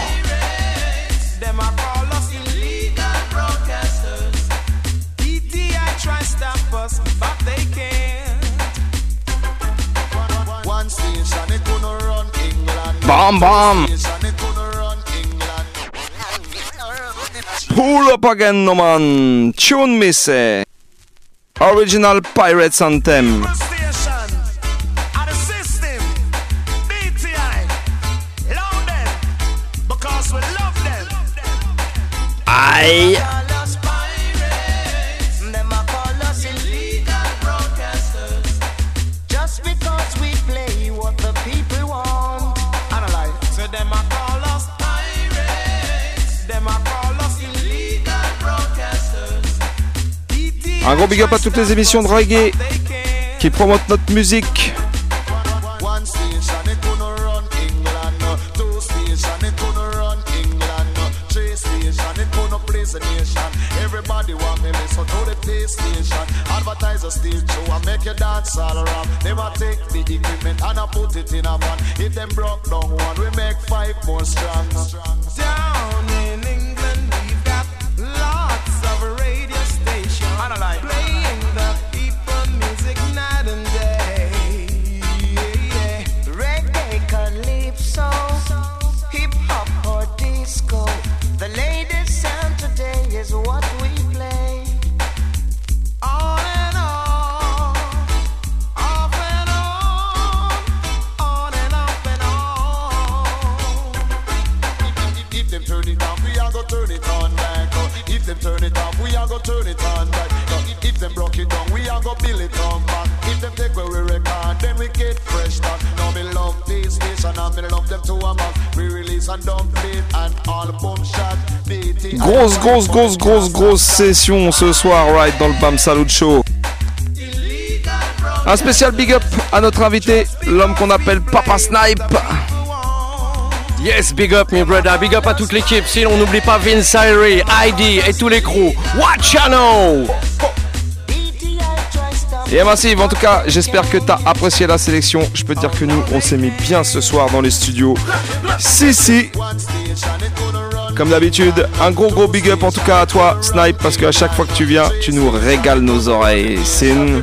Bam bam! Pull up again, no man! Tune me say! Original Pirates Anthem! Aïe! Un gros big up à toutes les émissions de reggae qui promotent notre musique. Grosse session ce soir, right, dans le Bam Salute Show. Un spécial big up à notre invité, l'homme qu'on appelle Papa Snipe. Yes, big up, mes brother, big up à toute l'équipe. Sinon, on n'oublie pas Vince Irie, ID et tous les crews. Watch out! Et massive, en tout cas, j'espère que t'as apprécié la sélection. Je peux te dire que nous, on s'est mis bien ce soir dans les studios. Si. Comme d'habitude, un gros big up en tout cas à toi, Snipe, parce qu'à chaque fois que tu viens, tu nous régales nos oreilles. C'est une...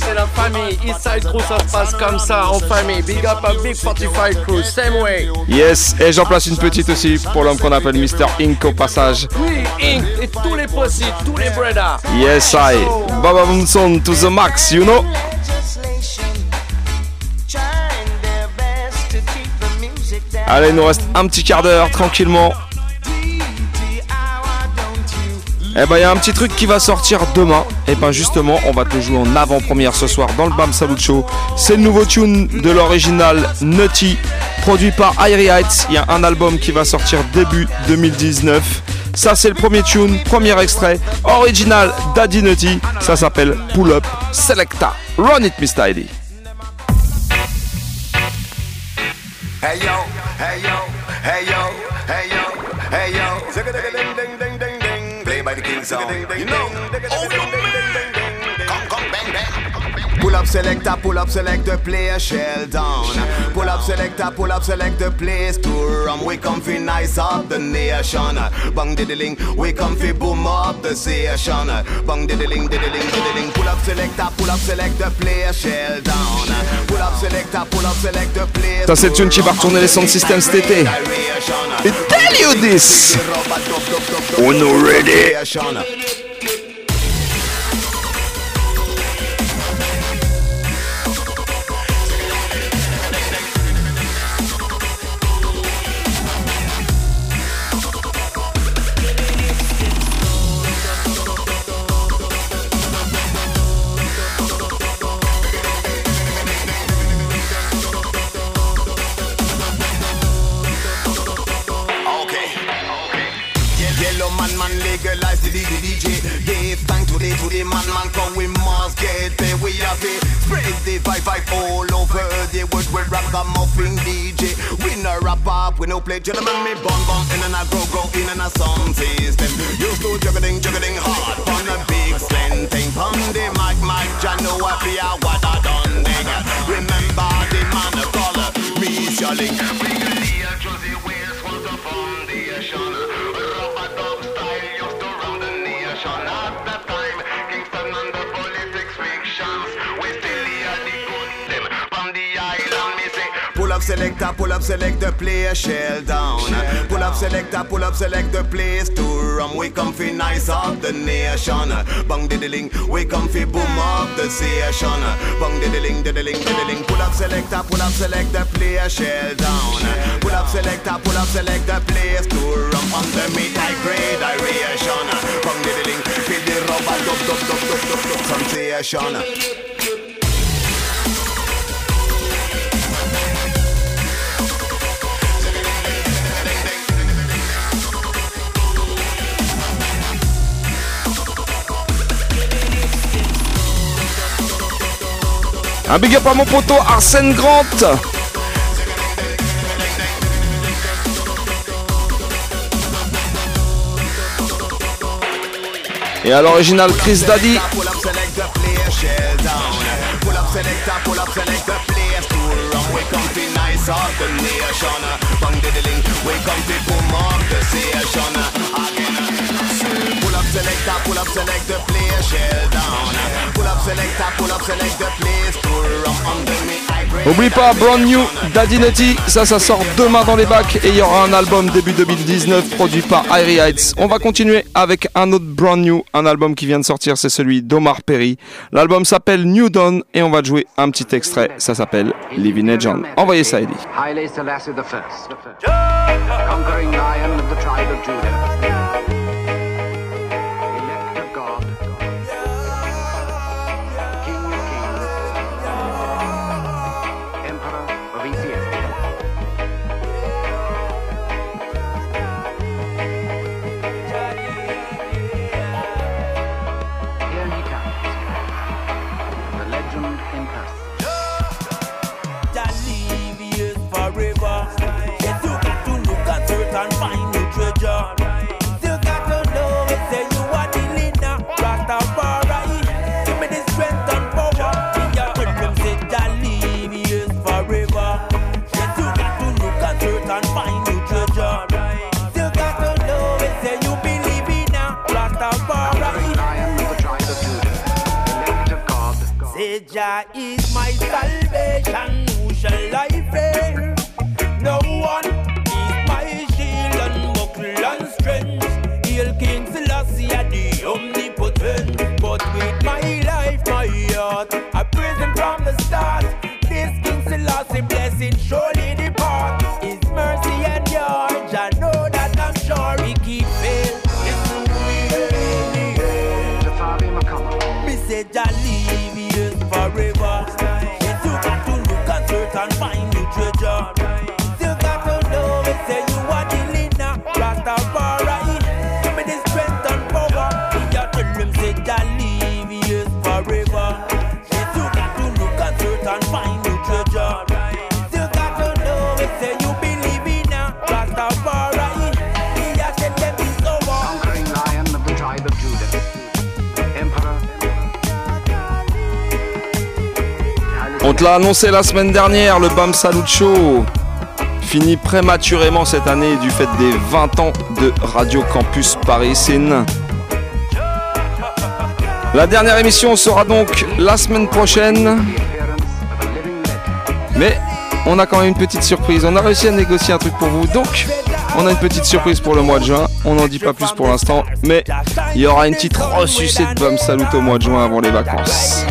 C'est la famille, Eastside Crew, ça se passe comme ça, en famille. Big up à Big 45 Crew, same way. Yes, et j'en place une petite aussi pour l'homme qu'on appelle Mr. Ink au passage. Oui, Ink, et tous les postes, tous les brothers. Yes, I. Bababoom Sound to the max, you know. Allez, il nous reste un petit quart d'heure, tranquillement. Eh ben, il y a un petit truc qui va sortir demain. Et ben, justement, on va te le jouer en avant-première ce soir dans le Bam Salute Show. C'est le nouveau tune de l'original Nutty, produit par Irie Heights. Il y a un album qui va sortir début 2019. Ça, c'est le premier tune, premier extrait, original Daddy Nutty. Ça s'appelle Pull Up Selecta. Run it, Miss Tidy. Hey yo, hey yo, hey yo, hey yo, hey yo. Ding, ding, ding, ding. by the King Sound. You know, oh you man, come, come, bang, bang. Pull up, select the player, shell down. Pull up, select the place to rum. We come fi nice up the nation. Bang diddling, we come fi boom up the station. Bang diddling, diddling, diddling. Pull up, select the player, shell down. Pull up, select the place. Ça c'est une qui va retourner les sound systems cet été. I tell you this. On est ready. We no play gentlemen, me bon in and I grow in and I sound system. Used to juggling hard on a big slant thing. Pum the mic, I know I be a what I done thing. Remember the man of color, me shilling. We can hear Josie Wales from the foundation. Rubber dub style used to round the nation. At that time, Kingston and the politics fictions. We still hear the good them from the island. Me say, pull up, select the player, shell down. Pull up, select the place to rum. We come fi nice up the nation. Bang diddling, we come fi boom up the station. Bang diddling, diddling, diddling. Pull up, select the player, shell down. Pull up, select the place to rum. On the meat, I grade, I reaction. Bang diddling, feel the rubber, dub, some station. Un big up à mon poteau Arsène Grant. Et à l'original Chris Daddy. Pull up, select the player, shell down. Pull up, select the player, screw up on the mic. N'oublie pas, brand new, Daddy Nutty, ça sort demain dans les bacs et il y aura un album début 2019 produit par Irie Heights. On va continuer avec un autre brand new, un album qui vient de sortir, c'est celui d'Omar Perry. L'album s'appelle New Dawn et on va te jouer un petit extrait, ça s'appelle Living Legend. Envoyez ça, Eddie. Haile Selassie the First, conquering lion of the tribe of Judah. And find new treasure. Still gotta know it, say you are the leader. Rastafari, give me the strength and power. Your freedom said that leave years forever. Yes, you got to look at earth and find new treasure. Still gotta know it, say you believe in a Rastafari. I am the tribe of Judah, the elect of God. Say Jah is my salvation, who shall I fear? No one. Hail King Selassie, the omnipotent. But with my life, my heart, I praise him from the start. This King Selassie blessing surely depart. His mercy and yours, I know that I'm sure he keep fail. It's the way. The Father will come. Me say that leave years forever. Yes, you got to look at search and find new treasure. Still got to know it, say you are the leader, Rastafari. l'a annoncé la semaine dernière, le Bam Salute Show finit prématurément cette année du fait des 20 ans de Radio Campus Paris. La dernière émission sera donc la semaine prochaine. Mais on a quand même une petite surprise. On a réussi à négocier un truc pour vous. Donc, on a une petite surprise pour le mois de juin. On n'en dit pas plus pour l'instant. Mais il y aura une petite ressucée de Bam Salute au mois de juin avant les vacances.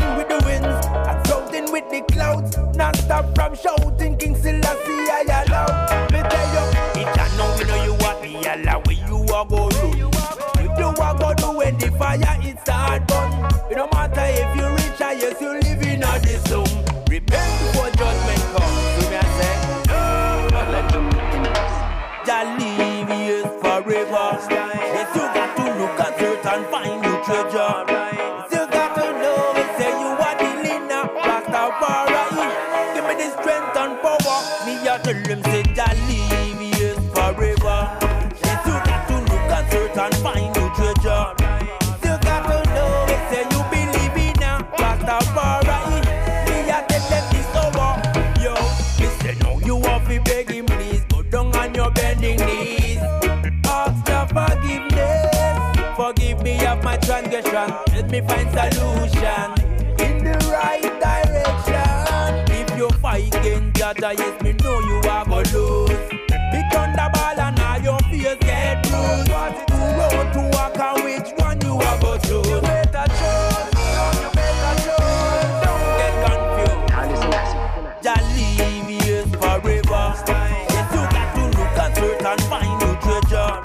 Let me find solution in the right direction. If you fighting Jada, yes, me know you are gonna lose. Pick on the ball and all your fears get bruised. Who road to walk and which one you are gonna choose? You better choose, you better choose. Don't get confused. Just leave years forever. Yes, you got to look at truth and find your treasure.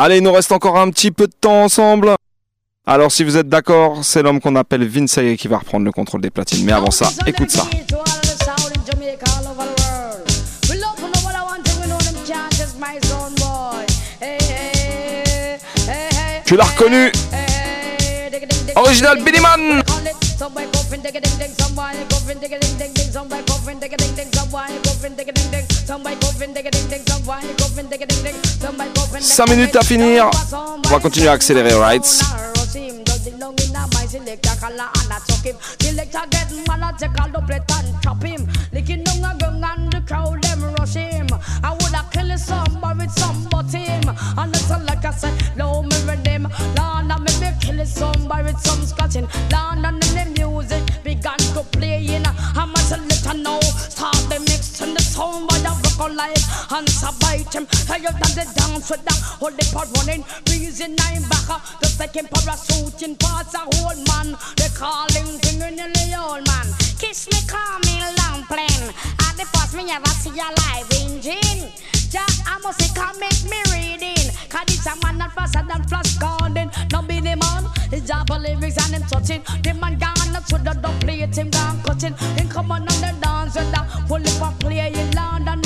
Allez, il nous reste encore un petit peu de temps ensemble. Alors si vous êtes d'accord, c'est l'homme qu'on appelle Vince Irie qui va reprendre le contrôle des platines. Mais avant ça, écoute ça. Tu l'as reconnu. Original Billy Man. « 5 minutes à finir, on va continuer à accélérer, right ?» And sabite him, I you done the dance with that holy pot running, reason I'm back, the second parachute in parts a old man, they call him criminally old man, kiss me, call me Lamplin, at the first me ever see a live engine, just a music can make me reading, cause this a man not faster than flash garden, no be the man, his job of lyrics and him touching, the man gone up to the plate, him gone cutting, him come on the dance with that holy pot play in London.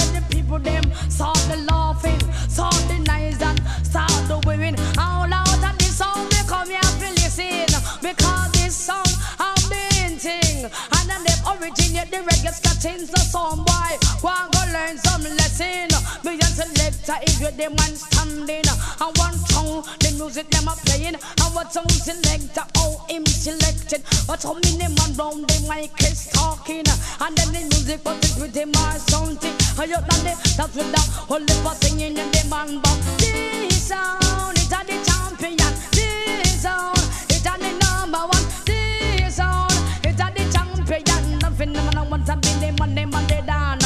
Them saw the laughing, saw the nice and saw the women. How loud and this song they come here to listen, because this song have been ting, and then they originate the reggae scratchings. The song boy want go learn some lesson. Me and selector if you the man standing, and one song the music them a playing, and what song selector how him selected, but how many man round the mic is talking, and then the music was it with him or something. I you done it, that's with that holy for singing in the man box. This sound, it's a the champion. This sound, it's a the number one. This sound, it's a the champion. Nothing, no one wants to be the man, they down.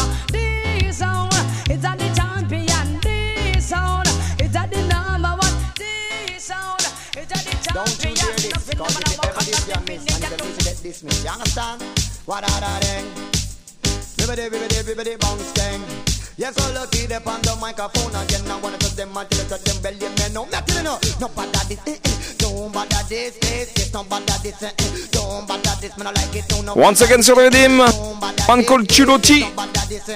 miss. Cause if you ever did your miss, and if you miss, you get dismissed. You understand? Wa-da-da-ding. Bibbidi-bibbidi-bibbidi-bounce thing. Yes, so lucky they on the microphone again. I wanna touch them until I touch them belly. Man, no, not till no. No bother this, don't bother this, this. Don't bother this, don't bother this. Man, I like it, don't know. Once again, sur le Redim, man called Chulotti. Don't bother this,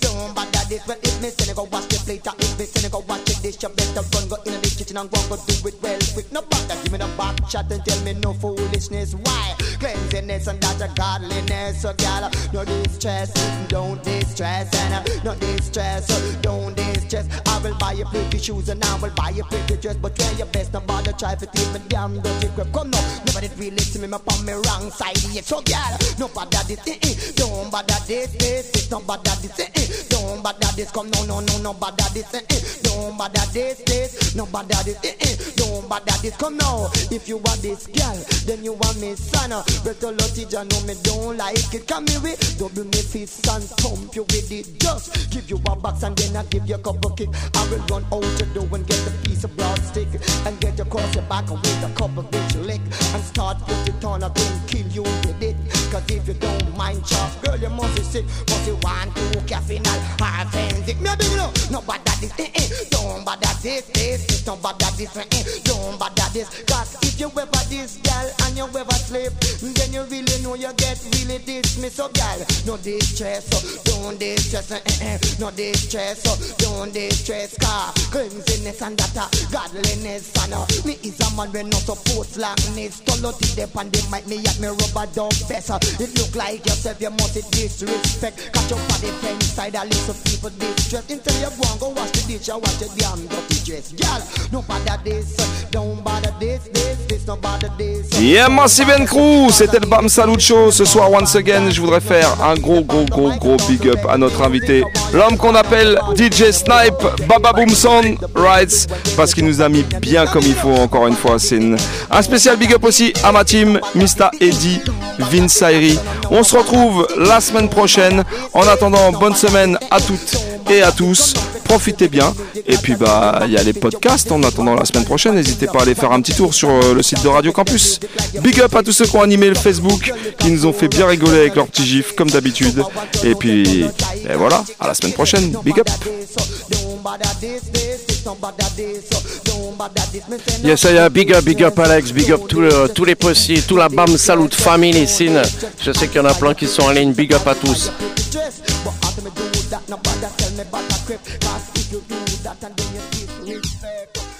don't bother this. Well, if me say go wash the plate, if me say go wash the dish, you better run, go in the kitchen and go and go do it well quick. No bother, give me the back shot and tell me no foolishness. Why? Cleanliness and that's a godliness. So, girl, no distress, don't distress, and no distress. Stress, don't distress. I will buy you pretty shoes and I will buy you pretty dress, but wear your best, no bother try for treatment. Damn, don't you grip, come no, nobody really to me up on me wrong side. Yeah, so girl, no bother this, don't bother this, this, don't bother this, don't bother this, come no bother this, don't bother this, this, no bother this, don't bother this, come no. If you want this girl, then you want me son. Better lotty, I know me don't like it. Come here with double me fist and pump you with it. Just give you a box and then I give you a couple kick. I will run out your door and get a piece of broad stick and get across your back with a couple bitch lick and start with it on. I will kill you with it. Cause if you don't mind chop, girl, you must be sick. Must you want to caffeine and half and dick. Maybe you know, no bother this, don't bother this, this, don't bother this, don't bother this. Cause if you ever this girl and you ever slip, then you really know you get really dismissed. So girl, no distress, so don't distress, no distress, so don't distress. Car cleanliness and that godliness and me is a man when not supposed slackness. Toloty dep and they might me at me rubber dog vest. It look like yourself, you must disrespect. Catch up on the pen side, a list of people distress. Until you go and go wash the dish, you wash the damn dirty dress. Girl, no bother this, don't bother this, this, this, no bother this. Yeah, Massive and Crew, c'était le Bam Salute Show. Ce soir, once again, je voudrais faire un gros big up à notre invité, l'homme qu'on appelle DJ Snipe, Bababoom Sound Rights, parce qu'il nous a mis bien comme il faut encore une fois. C'est un spécial big up aussi à ma team, Mista Eddy, Vince Irie. On se retrouve la semaine prochaine. En attendant, bonne semaine à toutes et à tous. Profitez bien. Et puis bah il y a les podcasts en attendant la semaine prochaine. N'hésitez pas à aller faire un petit tour sur le site de Radio Campus. Big up à tous ceux qui ont animé le Facebook, qui nous ont fait bien rigoler avec leurs petits gifs comme d'habitude. Et puis et voilà, à la semaine prochaine. Big up. Yes, yeah, big up Alex, big up tous les possibles, tout la Bam Salute Family Scene. Je sais qu'il y en a plein qui sont en ligne, big up à tous. That nobody tell me about a crip. Cause if you do that and then you keep respect.